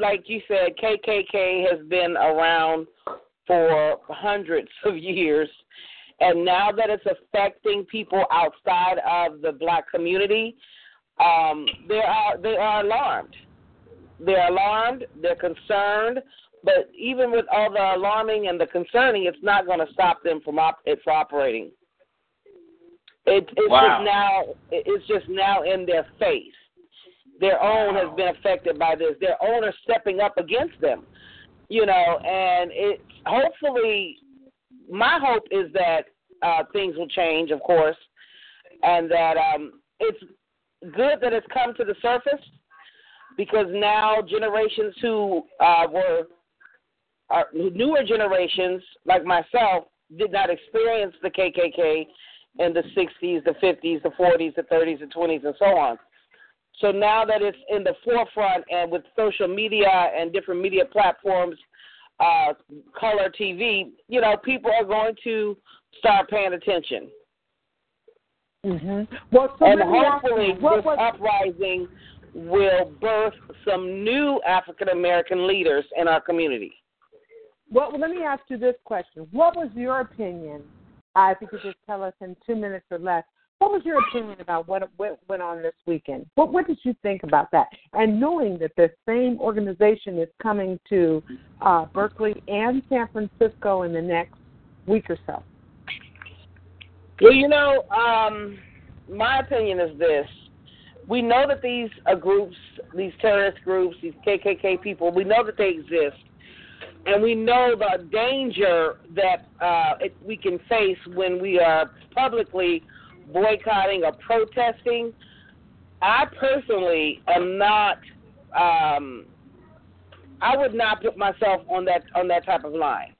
like you said, KKK has been around for hundreds of years, and now that it's affecting people outside of the black community, they are alarmed. They're alarmed, they're concerned, but even with all the alarming and the concerning, it's not going to stop them from operating. It's just now in their face. Their own has been affected by this. Their own are stepping up against them, and it's hopefully, my hope is that things will change, of course, and that it's good that it's come to the surface, because now generations who newer generations, like myself, did not experience the KKK in the 60s, the 50s, the 40s, the 30s, the 20s, and so on. So now that it's in the forefront, and with social media and different media platforms, color TV, people are going to start paying attention. Mm-hmm. And hopefully this uprising will birth some new African-American leaders in our community. Well, let me ask you this question. What was your opinion, if you could just tell us in 2 minutes or less, what was your opinion about what went on this weekend? What did you think about that? And knowing that the same organization is coming to Berkeley and San Francisco in the next week or so. Well, my opinion is this. We know that these groups, these terrorist groups, these KKK people, we know that they exist. And we know the danger that we can face when we are publicly boycotting or protesting. I personally am not. I would not put myself on that type of line.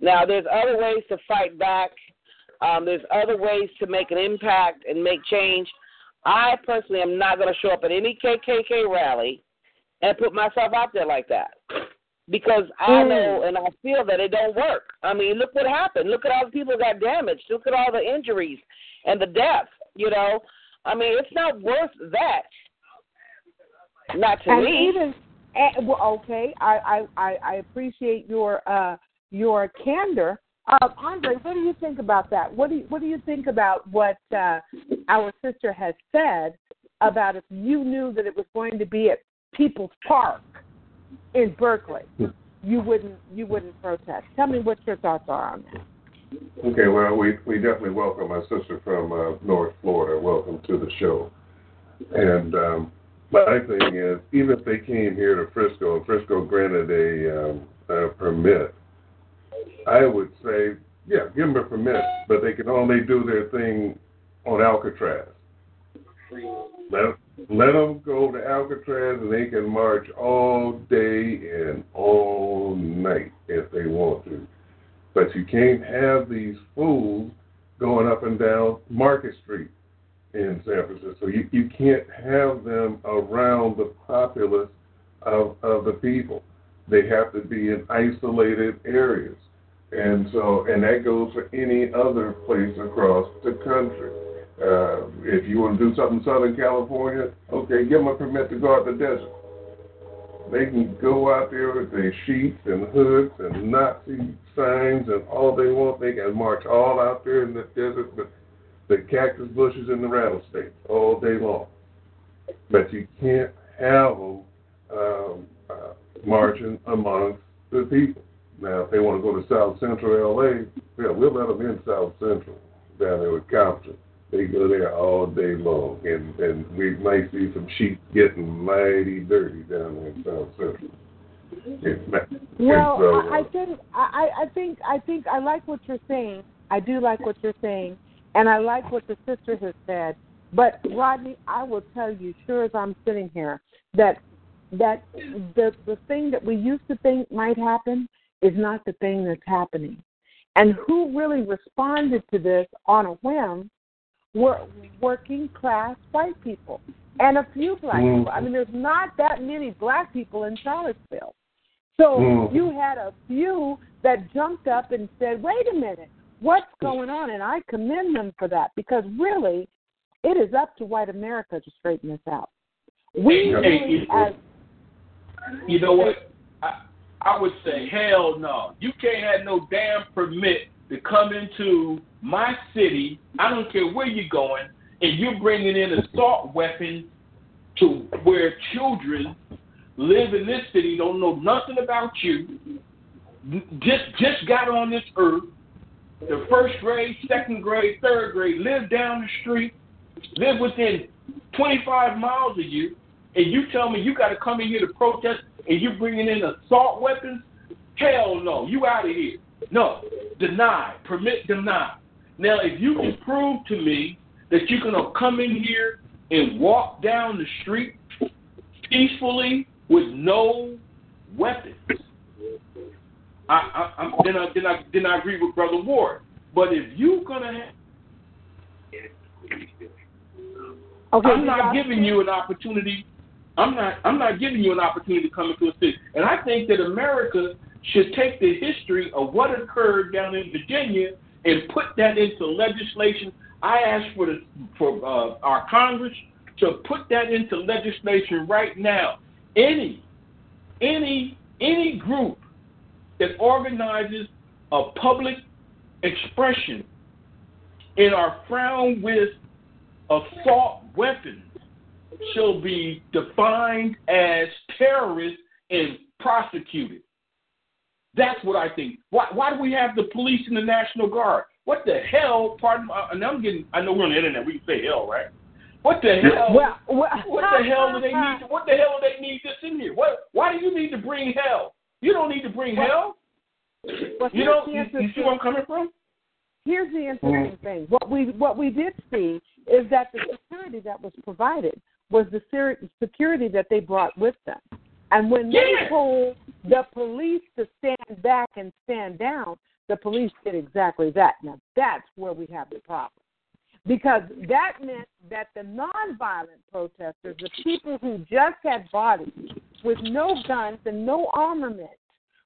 Now, there's other ways to fight back. There's other ways to make an impact and make change. I personally am not going to show up at any KKK rally and put myself out there like that because I know and I feel that it don't work. I mean, look what happened. Look at all the people that got damaged. Look at all the injuries and the death, you know. I mean, it's not worth that. Not to me. Okay, I appreciate your candor. Andre, what do you think about that? What do you think about what our sister has said about if you knew that it was going to be at People's Park in Berkeley, you wouldn't protest? Tell me what your thoughts are on that. Okay, well, we definitely welcome our sister from North Florida. Welcome to the show. And my thing is, even if they came here to Frisco, and Frisco granted a permit, I would say, yeah, give them a permit, but they can only do their thing on Alcatraz. Let them go to Alcatraz, and they can march all day and all night if they want to. But you can't have these fools going up and down Market Street in San Francisco. You can't have them around the populace of the people. They have to be in isolated areas. And that goes for any other place across the country. If you want to do something in Southern California, okay, give them a permit to go out the desert. They can go out there with their sheets and hoods and Nazi signs and all they want. They can march all out there in the desert with the cactus bushes and the rattlesnakes all day long. But you can't have them marching amongst the people. Now, if they want to go to South Central LA, yeah, we'll let them in South Central down there with Compton. They go there all day long, and we might see some sheep getting mighty dirty down there in South Central. Well, so, I think I like what you're saying. I do like what you're saying, and I like what the sister has said. But Rodney, I will tell you, sure as I'm sitting here, that the thing that we used to think might happen is not the thing that's happening. And who really responded to this on a whim were working-class white people and a few black people. I mean, there's not that many black people in Charlottesville. So you had a few that jumped up and said, wait a minute, what's going on? And I commend them for that because, really, it is up to white America to straighten this out. You know what? I would say, hell no. You can't have no damn permit to come into my city. I don't care where you're going, and you're bringing in assault weapons to where children live in this city, don't know nothing about you, just got on this earth, the first grade, second grade, third grade, live down the street, live within 25 miles of you, and you tell me you got to come in here to protest and you bringing in assault weapons? Hell no. You out of here. No. Deny. Permit deny. Now, if you can prove to me that you're going to come in here and walk down the street peacefully with no weapons, then I agree with Brother Ward. But if you're going to have... Okay, I'm not giving you an opportunity. I'm not giving you an opportunity to come into a city. And I think that America should take the history of what occurred down in Virginia and put that into legislation. I ask for our Congress to put that into legislation right now. Any group that organizes a public expression and are frowned with assault weapons shall be defined as terrorists and prosecuted. That's what I think. Why do we have the police and the National Guard? What the hell? I know we're on the internet. We can say hell, right? What the hell? What the hell do they need? What the hell do they need this in here? Why do you need to bring hell? You don't need to bring hell. You see where I'm coming from? Here's the interesting thing. What we did see is that the security that was provided was the security that they brought with them. And when they told the police to stand back and stand down, the police did exactly that. Now, that's where we have the problem. Because that meant that the nonviolent protesters, the people who just had bodies with no guns and no armament,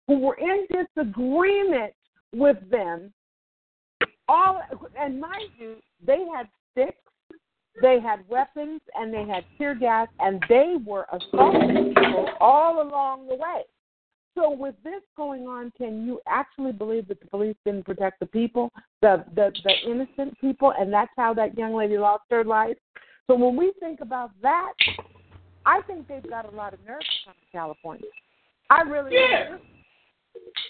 who were in disagreement with them, all, and mind you, they had sticks, they had weapons, and they had tear gas, and they were assaulting people all along the way. So with this going on, can you actually believe that the police didn't protect the people, the innocent people, and that's how that young lady lost her life? So when we think about that, I think they've got a lot of nerves from California. I really do.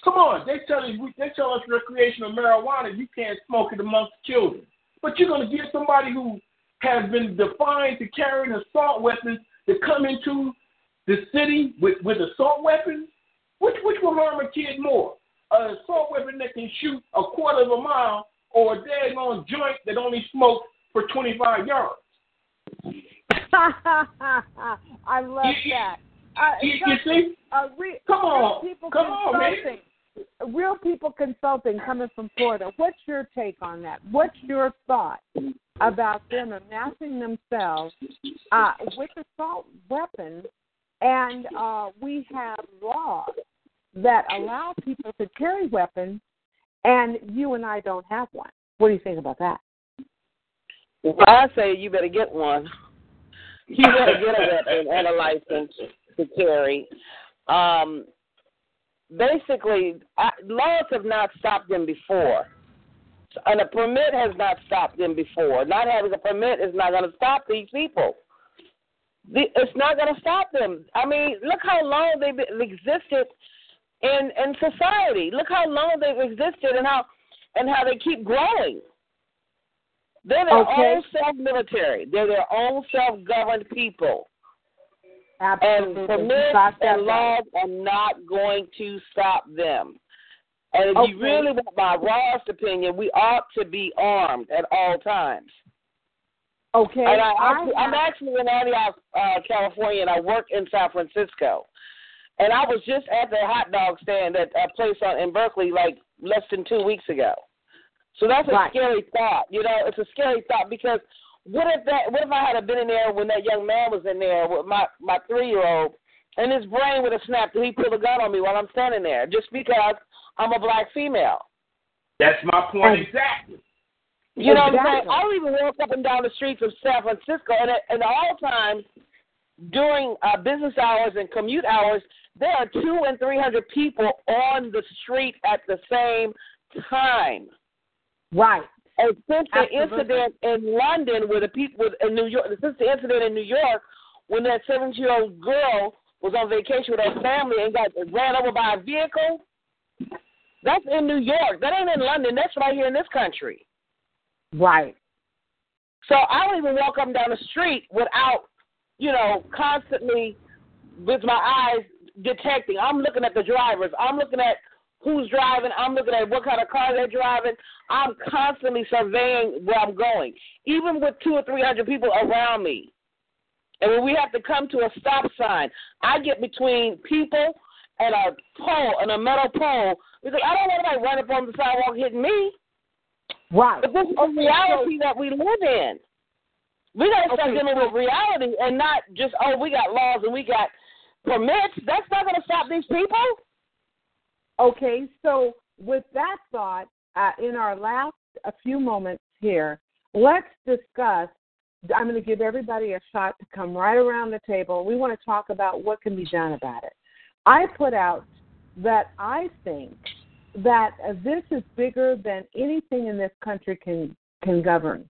Come on, they tell us recreational marijuana, you can't smoke it amongst children. But you're going to get somebody who has been defined to carry an assault weapon to come into the city with assault weapons? Which will harm a kid more? An assault weapon that can shoot a quarter of a mile or a daggone joint that only smokes for 25 yards? I love that. You see? Come on, man. Real People Consulting, coming from Florida. What's your take on that? What's your thought about them amassing themselves with assault weapons? And we have laws that allow people to carry weapons, and you and I don't have one. What do you think about that? Well, I say you better get one. You better get a weapon and a license to carry. Basically, laws have not stopped them before, and a permit has not stopped them before. Not having a permit is not going to stop these people. It's not going to stop them. I mean, look how long they've existed in society. Look how long they've existed and how they keep growing. They're their own self-military. They're their own self-governed people. Absolutely. And permits and laws are not going to stop them. And if you really want my rawest opinion, we ought to be armed at all times. Okay. And I'm actually in California, and I work in San Francisco. And I was just at the hot dog stand at a place in Berkeley like less than 2 weeks ago. So that's a scary thought. You know, it's a scary thought because what if I had been in there when that young man was in there with my 3-year-old, and his brain would have snapped and he pulled a gun on me while I'm standing there just because I'm a black female. That's my point exactly. You know what I'm saying? I even walk up and down the streets of San Francisco, and at all times during business hours and commute hours, there are 200 and 300 people on the street at the same time. Right. And since the incident in New York when that 17-year-old girl was on vacation with her family and got ran over by a vehicle, that's in New York. That ain't in London. That's right here in this country. Right. So I don't even walk up and down the street without, constantly with my eyes detecting. I'm looking at the drivers. I'm looking at who's driving. I'm looking at what kind of car they're driving. I'm constantly surveying where I'm going, even with 200 or 300 people around me. And when we have to come to a stop sign, I get between people and a metal pole because I don't want anybody running up on the sidewalk hitting me. Right. But this is the reality that we live in. We got to start dealing with reality and not just, we got laws and we got permits. That's not going to stop these people. Okay, so with that thought, in our last few moments here, let's discuss. I'm going to give everybody a shot to come right around the table. We want to talk about what can be done about it. I put out that I think that this is bigger than anything in this country can govern.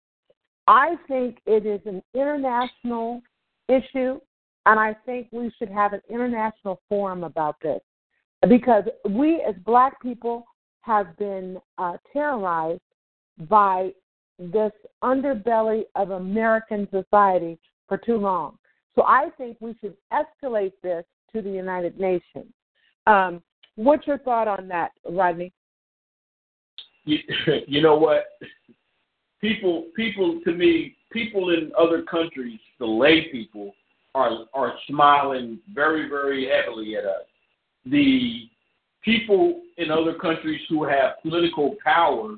I think it is an international issue, and I think we should have an international forum about this because we as black people have been terrorized by this underbelly of American society for too long. So I think we should escalate this to the United Nations. What's your thought on that, Rodney? You know what? People to me, people in other countries, the lay people, are smiling very, very heavily at us. The people in other countries who have political power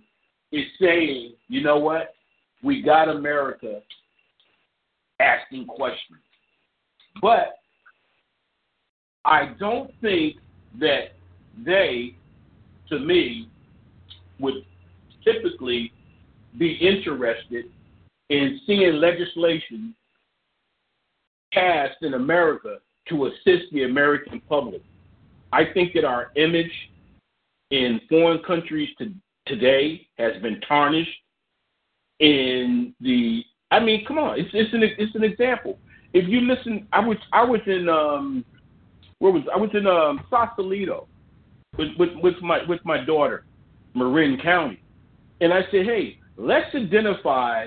is saying, you know what? We got America asking questions. But I don't think that they, to me, would typically be interested in seeing legislation passed in America to assist the American public. I think that our image in foreign countries today has been tarnished. It's an example. If you listen, I was in Sausalito with my daughter, Marin County, and I said, hey, let's identify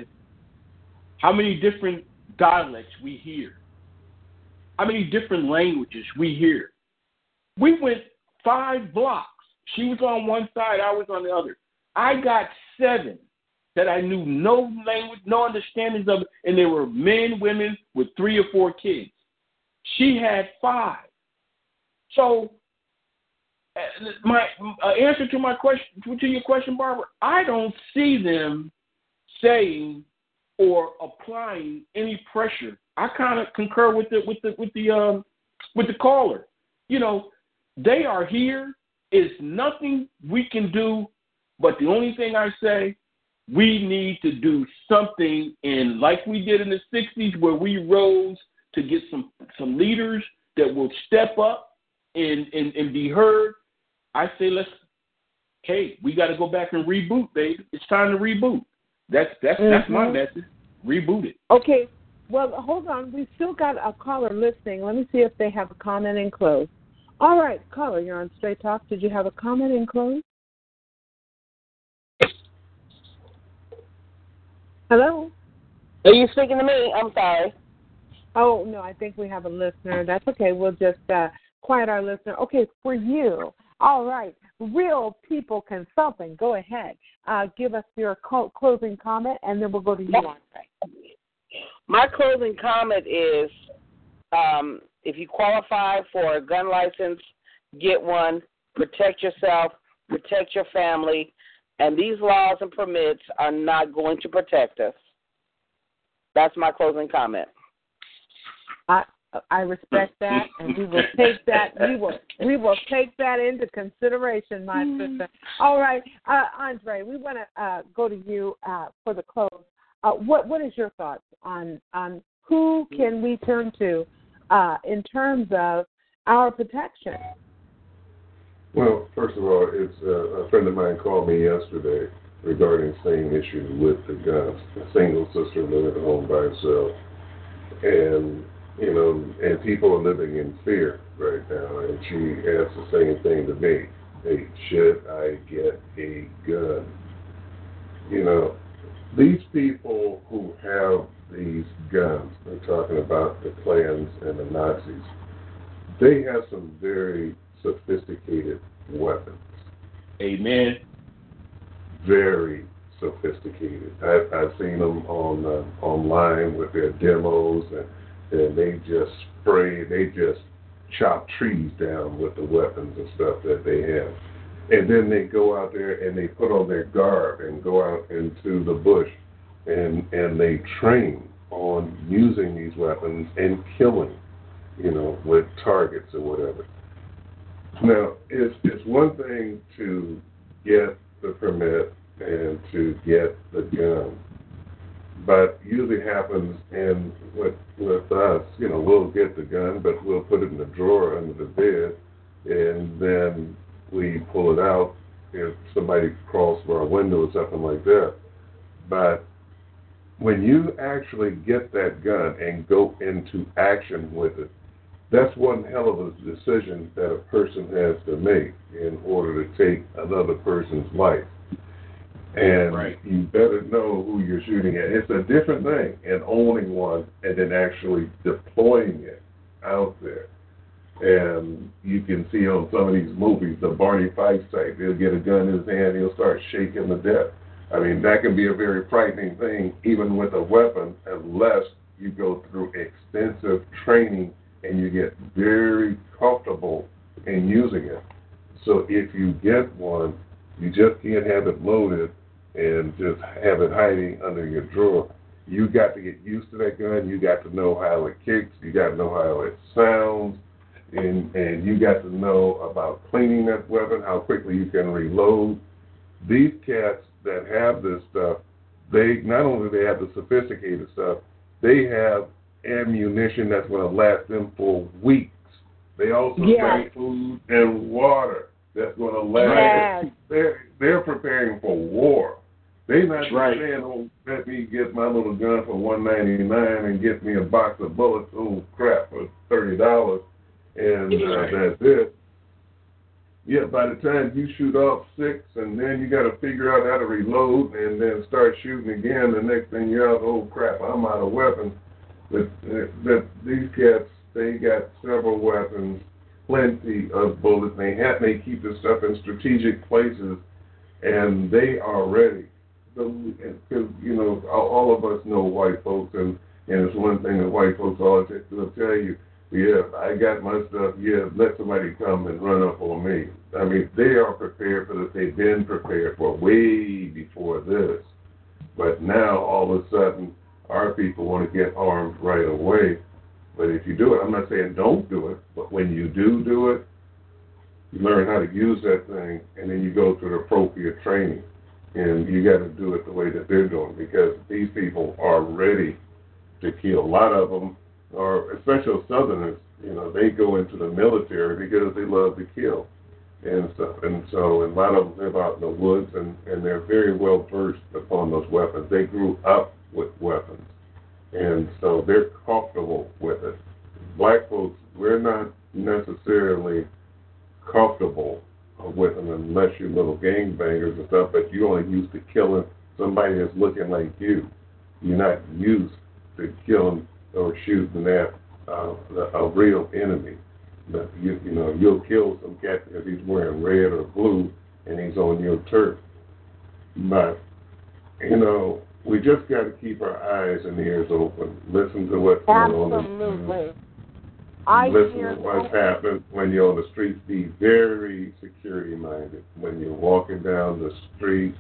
how many different dialects we hear, how many different languages we hear. We went 5 blocks. She was on one side, I was on the other. I got 7 that I knew no language, no understandings of, and they were men, women with 3 or 4 kids. She had 5. So my answer to my question, to your question, Barbara, I don't see them saying or applying any pressure. I kind of concur with the caller. You know, they are here. It's nothing we can do, but the only thing I say, we need to do something, and like we did in the 60s where we rose to get some leaders that will step up and be heard, I say we got to go back and reboot, baby. It's time to reboot. That's my message. Reboot it. Okay. Well, hold on. We've still got a caller listening. Let me see if they have a comment and close. All right, caller, you're on Straight Talk. Did you have a comment and close? Hello? Are you speaking to me? I'm sorry. Oh, no, I think we have a listener. That's okay. We'll just quiet our listener. Okay, for you. All right. Real People Consulting. Go ahead. Give us your closing comment, and then we'll go to you. My closing comment is if you qualify for a gun license, get one, protect yourself, protect your family, and these laws and permits are not going to protect us. That's my closing comment. I respect that, and we will take that. We will take that into consideration, my sister. All right, Andre, we want to go to you for the close. What is your thoughts on who can we turn to in terms of our protection? Well, first of all, it's a friend of mine called me yesterday regarding the same issue with the guns. A single sister living at home by herself, and you know, and people are living in fear right now. And she asked the same thing to me: hey, should I get a gun? You know, these people who have these guns, we're talking about the Klans and the Nazis, they have some very sophisticated weapons. Amen. Very sophisticated. I've seen them on online with their demos, and they just spray, they just chop trees down with the weapons and stuff that they have. And then they go out there and they put on their garb and go out into the bush and they train on using these weapons and killing, you know, with targets or whatever. Now, it's one thing to get the permit and to get the gun, but usually happens in with us, you know, we'll get the gun, but we'll put it in the drawer under the bed, and then we pull it out if somebody crawls through our window or something like that. But when you actually get that gun and go into action with it, that's one hell of a decision that a person has to make in order to take another person's life. And right. You better know who you're shooting at. It's a different thing in owning one and then actually deploying it out there. And you can see on some of these movies, the Barney Fife type, he'll get a gun in his hand, he'll start shaking to death. I mean, that can be a very frightening thing, even with a weapon, unless you go through extensive training and you get very comfortable in using it. So if you get one, you just can't have it loaded and just have it hiding under your drawer. You got to get used to that gun. You got to know how it kicks. You got to know how it sounds. And you got to know about cleaning that weapon, how quickly you can reload. These cats that have this stuff, they not only do they have the sophisticated stuff, they have ammunition that's going to last them for weeks. They also have food and water that's going to last. Yes. They're preparing for war. They're not saying, oh, let me get my little gun for $199 and get me a box of bullets, oh, crap, for $30. And that's it. Yeah, by the time you shoot off 6, and then you got to figure out how to reload and then start shooting again, the next thing you're out, oh, crap, I'm out of weapons. But these cats, they got several weapons, plenty of bullets. They keep this stuff in strategic places, and they are ready. Because, you know, all of us know white folks, and it's one thing that white folks always will tell you. Yeah, I got my stuff. Yeah, let somebody come and run up on me. I mean, they are prepared for this. They've been prepared for way before this. But now, all of a sudden, our people want to get armed right away. But if you do it, I'm not saying don't do it, but when you do it, you learn how to use that thing, and then you go through the appropriate training. And you got to do it the way that they're doing, because these people are ready to kill. A lot of them, or especially Southerners, you know, they go into the military because they love to kill and stuff. And so a lot of them live out in the woods, and they're very well versed upon those weapons. They grew up with weapons, and so they're comfortable with it. Black folks, we're not necessarily comfortable with them unless you're little gangbangers and stuff, but you're only used to killing somebody that's looking like you. You're not used to killing or shooting at a real enemy. But you know, you'll kill some cat if he's wearing red or blue and he's on your turf. But, you know, we just got to keep our eyes and ears open. Listen to what's going on. Absolutely. Listen to what's happening when you're on the streets. Be very security-minded. When you're walking down the street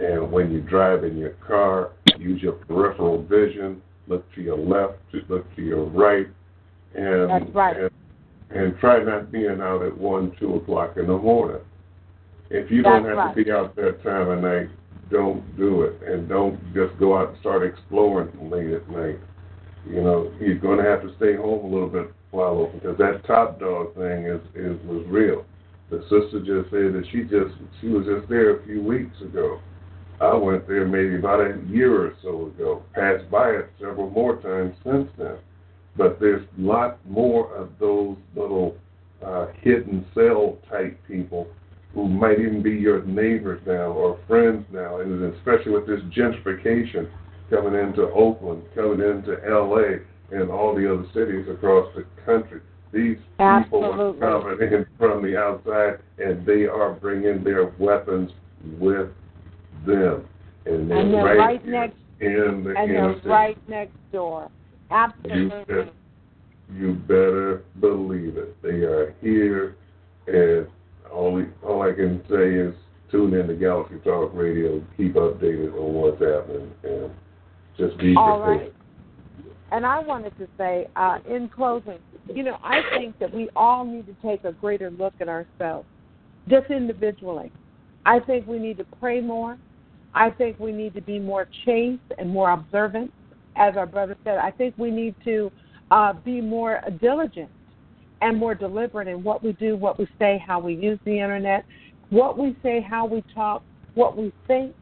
and when you're driving your car, use your peripheral vision. Look to your left, look to your right, and that's right. And try not being out at 1, 2 o'clock in the morning. If you don't have to be out that time of night, don't do it. And don't just go out and start exploring late at night. You know, you're going to have to stay home a little bit while open, because that Top Dog thing was real. The sister just said that she was just there a few weeks ago. I went there maybe about a year or so ago, passed by it several more times since then. But there's a lot more of those little hidden cell-type people who might even be your neighbors now or friends now, and especially with this gentrification coming into Oakland, coming into L.A., and all the other cities across the country. These people are coming in from the outside, and they are bringing their weapons with them, and they're right next, and they're right next door. Absolutely, you better believe it. They are here, and all I can say is tune in to Galaxy Talk Radio, keep updated on what's happening, and just be prepared. Right. And I wanted to say, in closing, you know, I think that we all need to take a greater look at ourselves, just individually. I think we need to pray more. I think we need to be more chaste and more observant, as our brother said. I think we need to be more diligent and more deliberate in what we do, what we say, how we use the Internet, what we say, how we talk, what we think.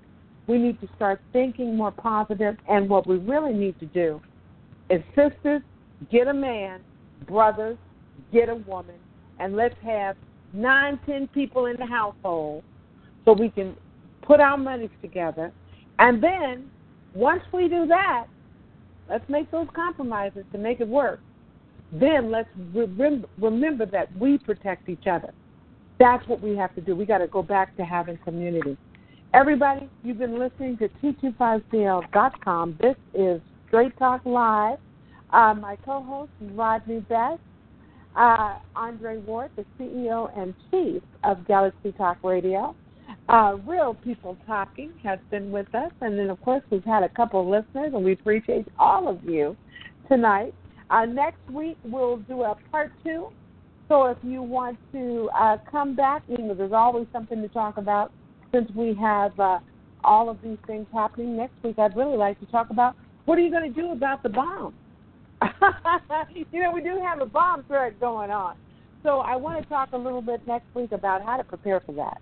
We need to start thinking more positive, and what we really need to do is, sisters, get a man, brothers, get a woman, and let's have 9, 10 people in the household so we can put our monies together. And then, once we do that, let's make those compromises to make it work. then let's remember that we protect each other. That's what we have to do. We got to go back to having community. Everybody, you've been listening to T25CL.com. This is Straight Talk Live. My co-host, Rodney Best, Andre Ward, the CEO and Chief of Galaxy Talk Radio. Real People Talking has been with us. And then, of course, we've had a couple of listeners, and we appreciate all of you tonight. Next week, we'll do a part two. So if you want to come back, you know, there's always something to talk about since we have all of these things happening. Next week, I'd really like to talk about what are you going to do about the bomb? You know, we do have a bomb threat going on. So I want to talk a little bit next week about how to prepare for that.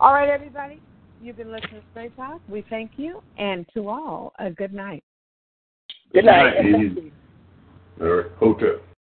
All right, everybody, you've been listening to Straight Talk. We thank you, and to all, a good night. Good night. Good night. All right, hotel.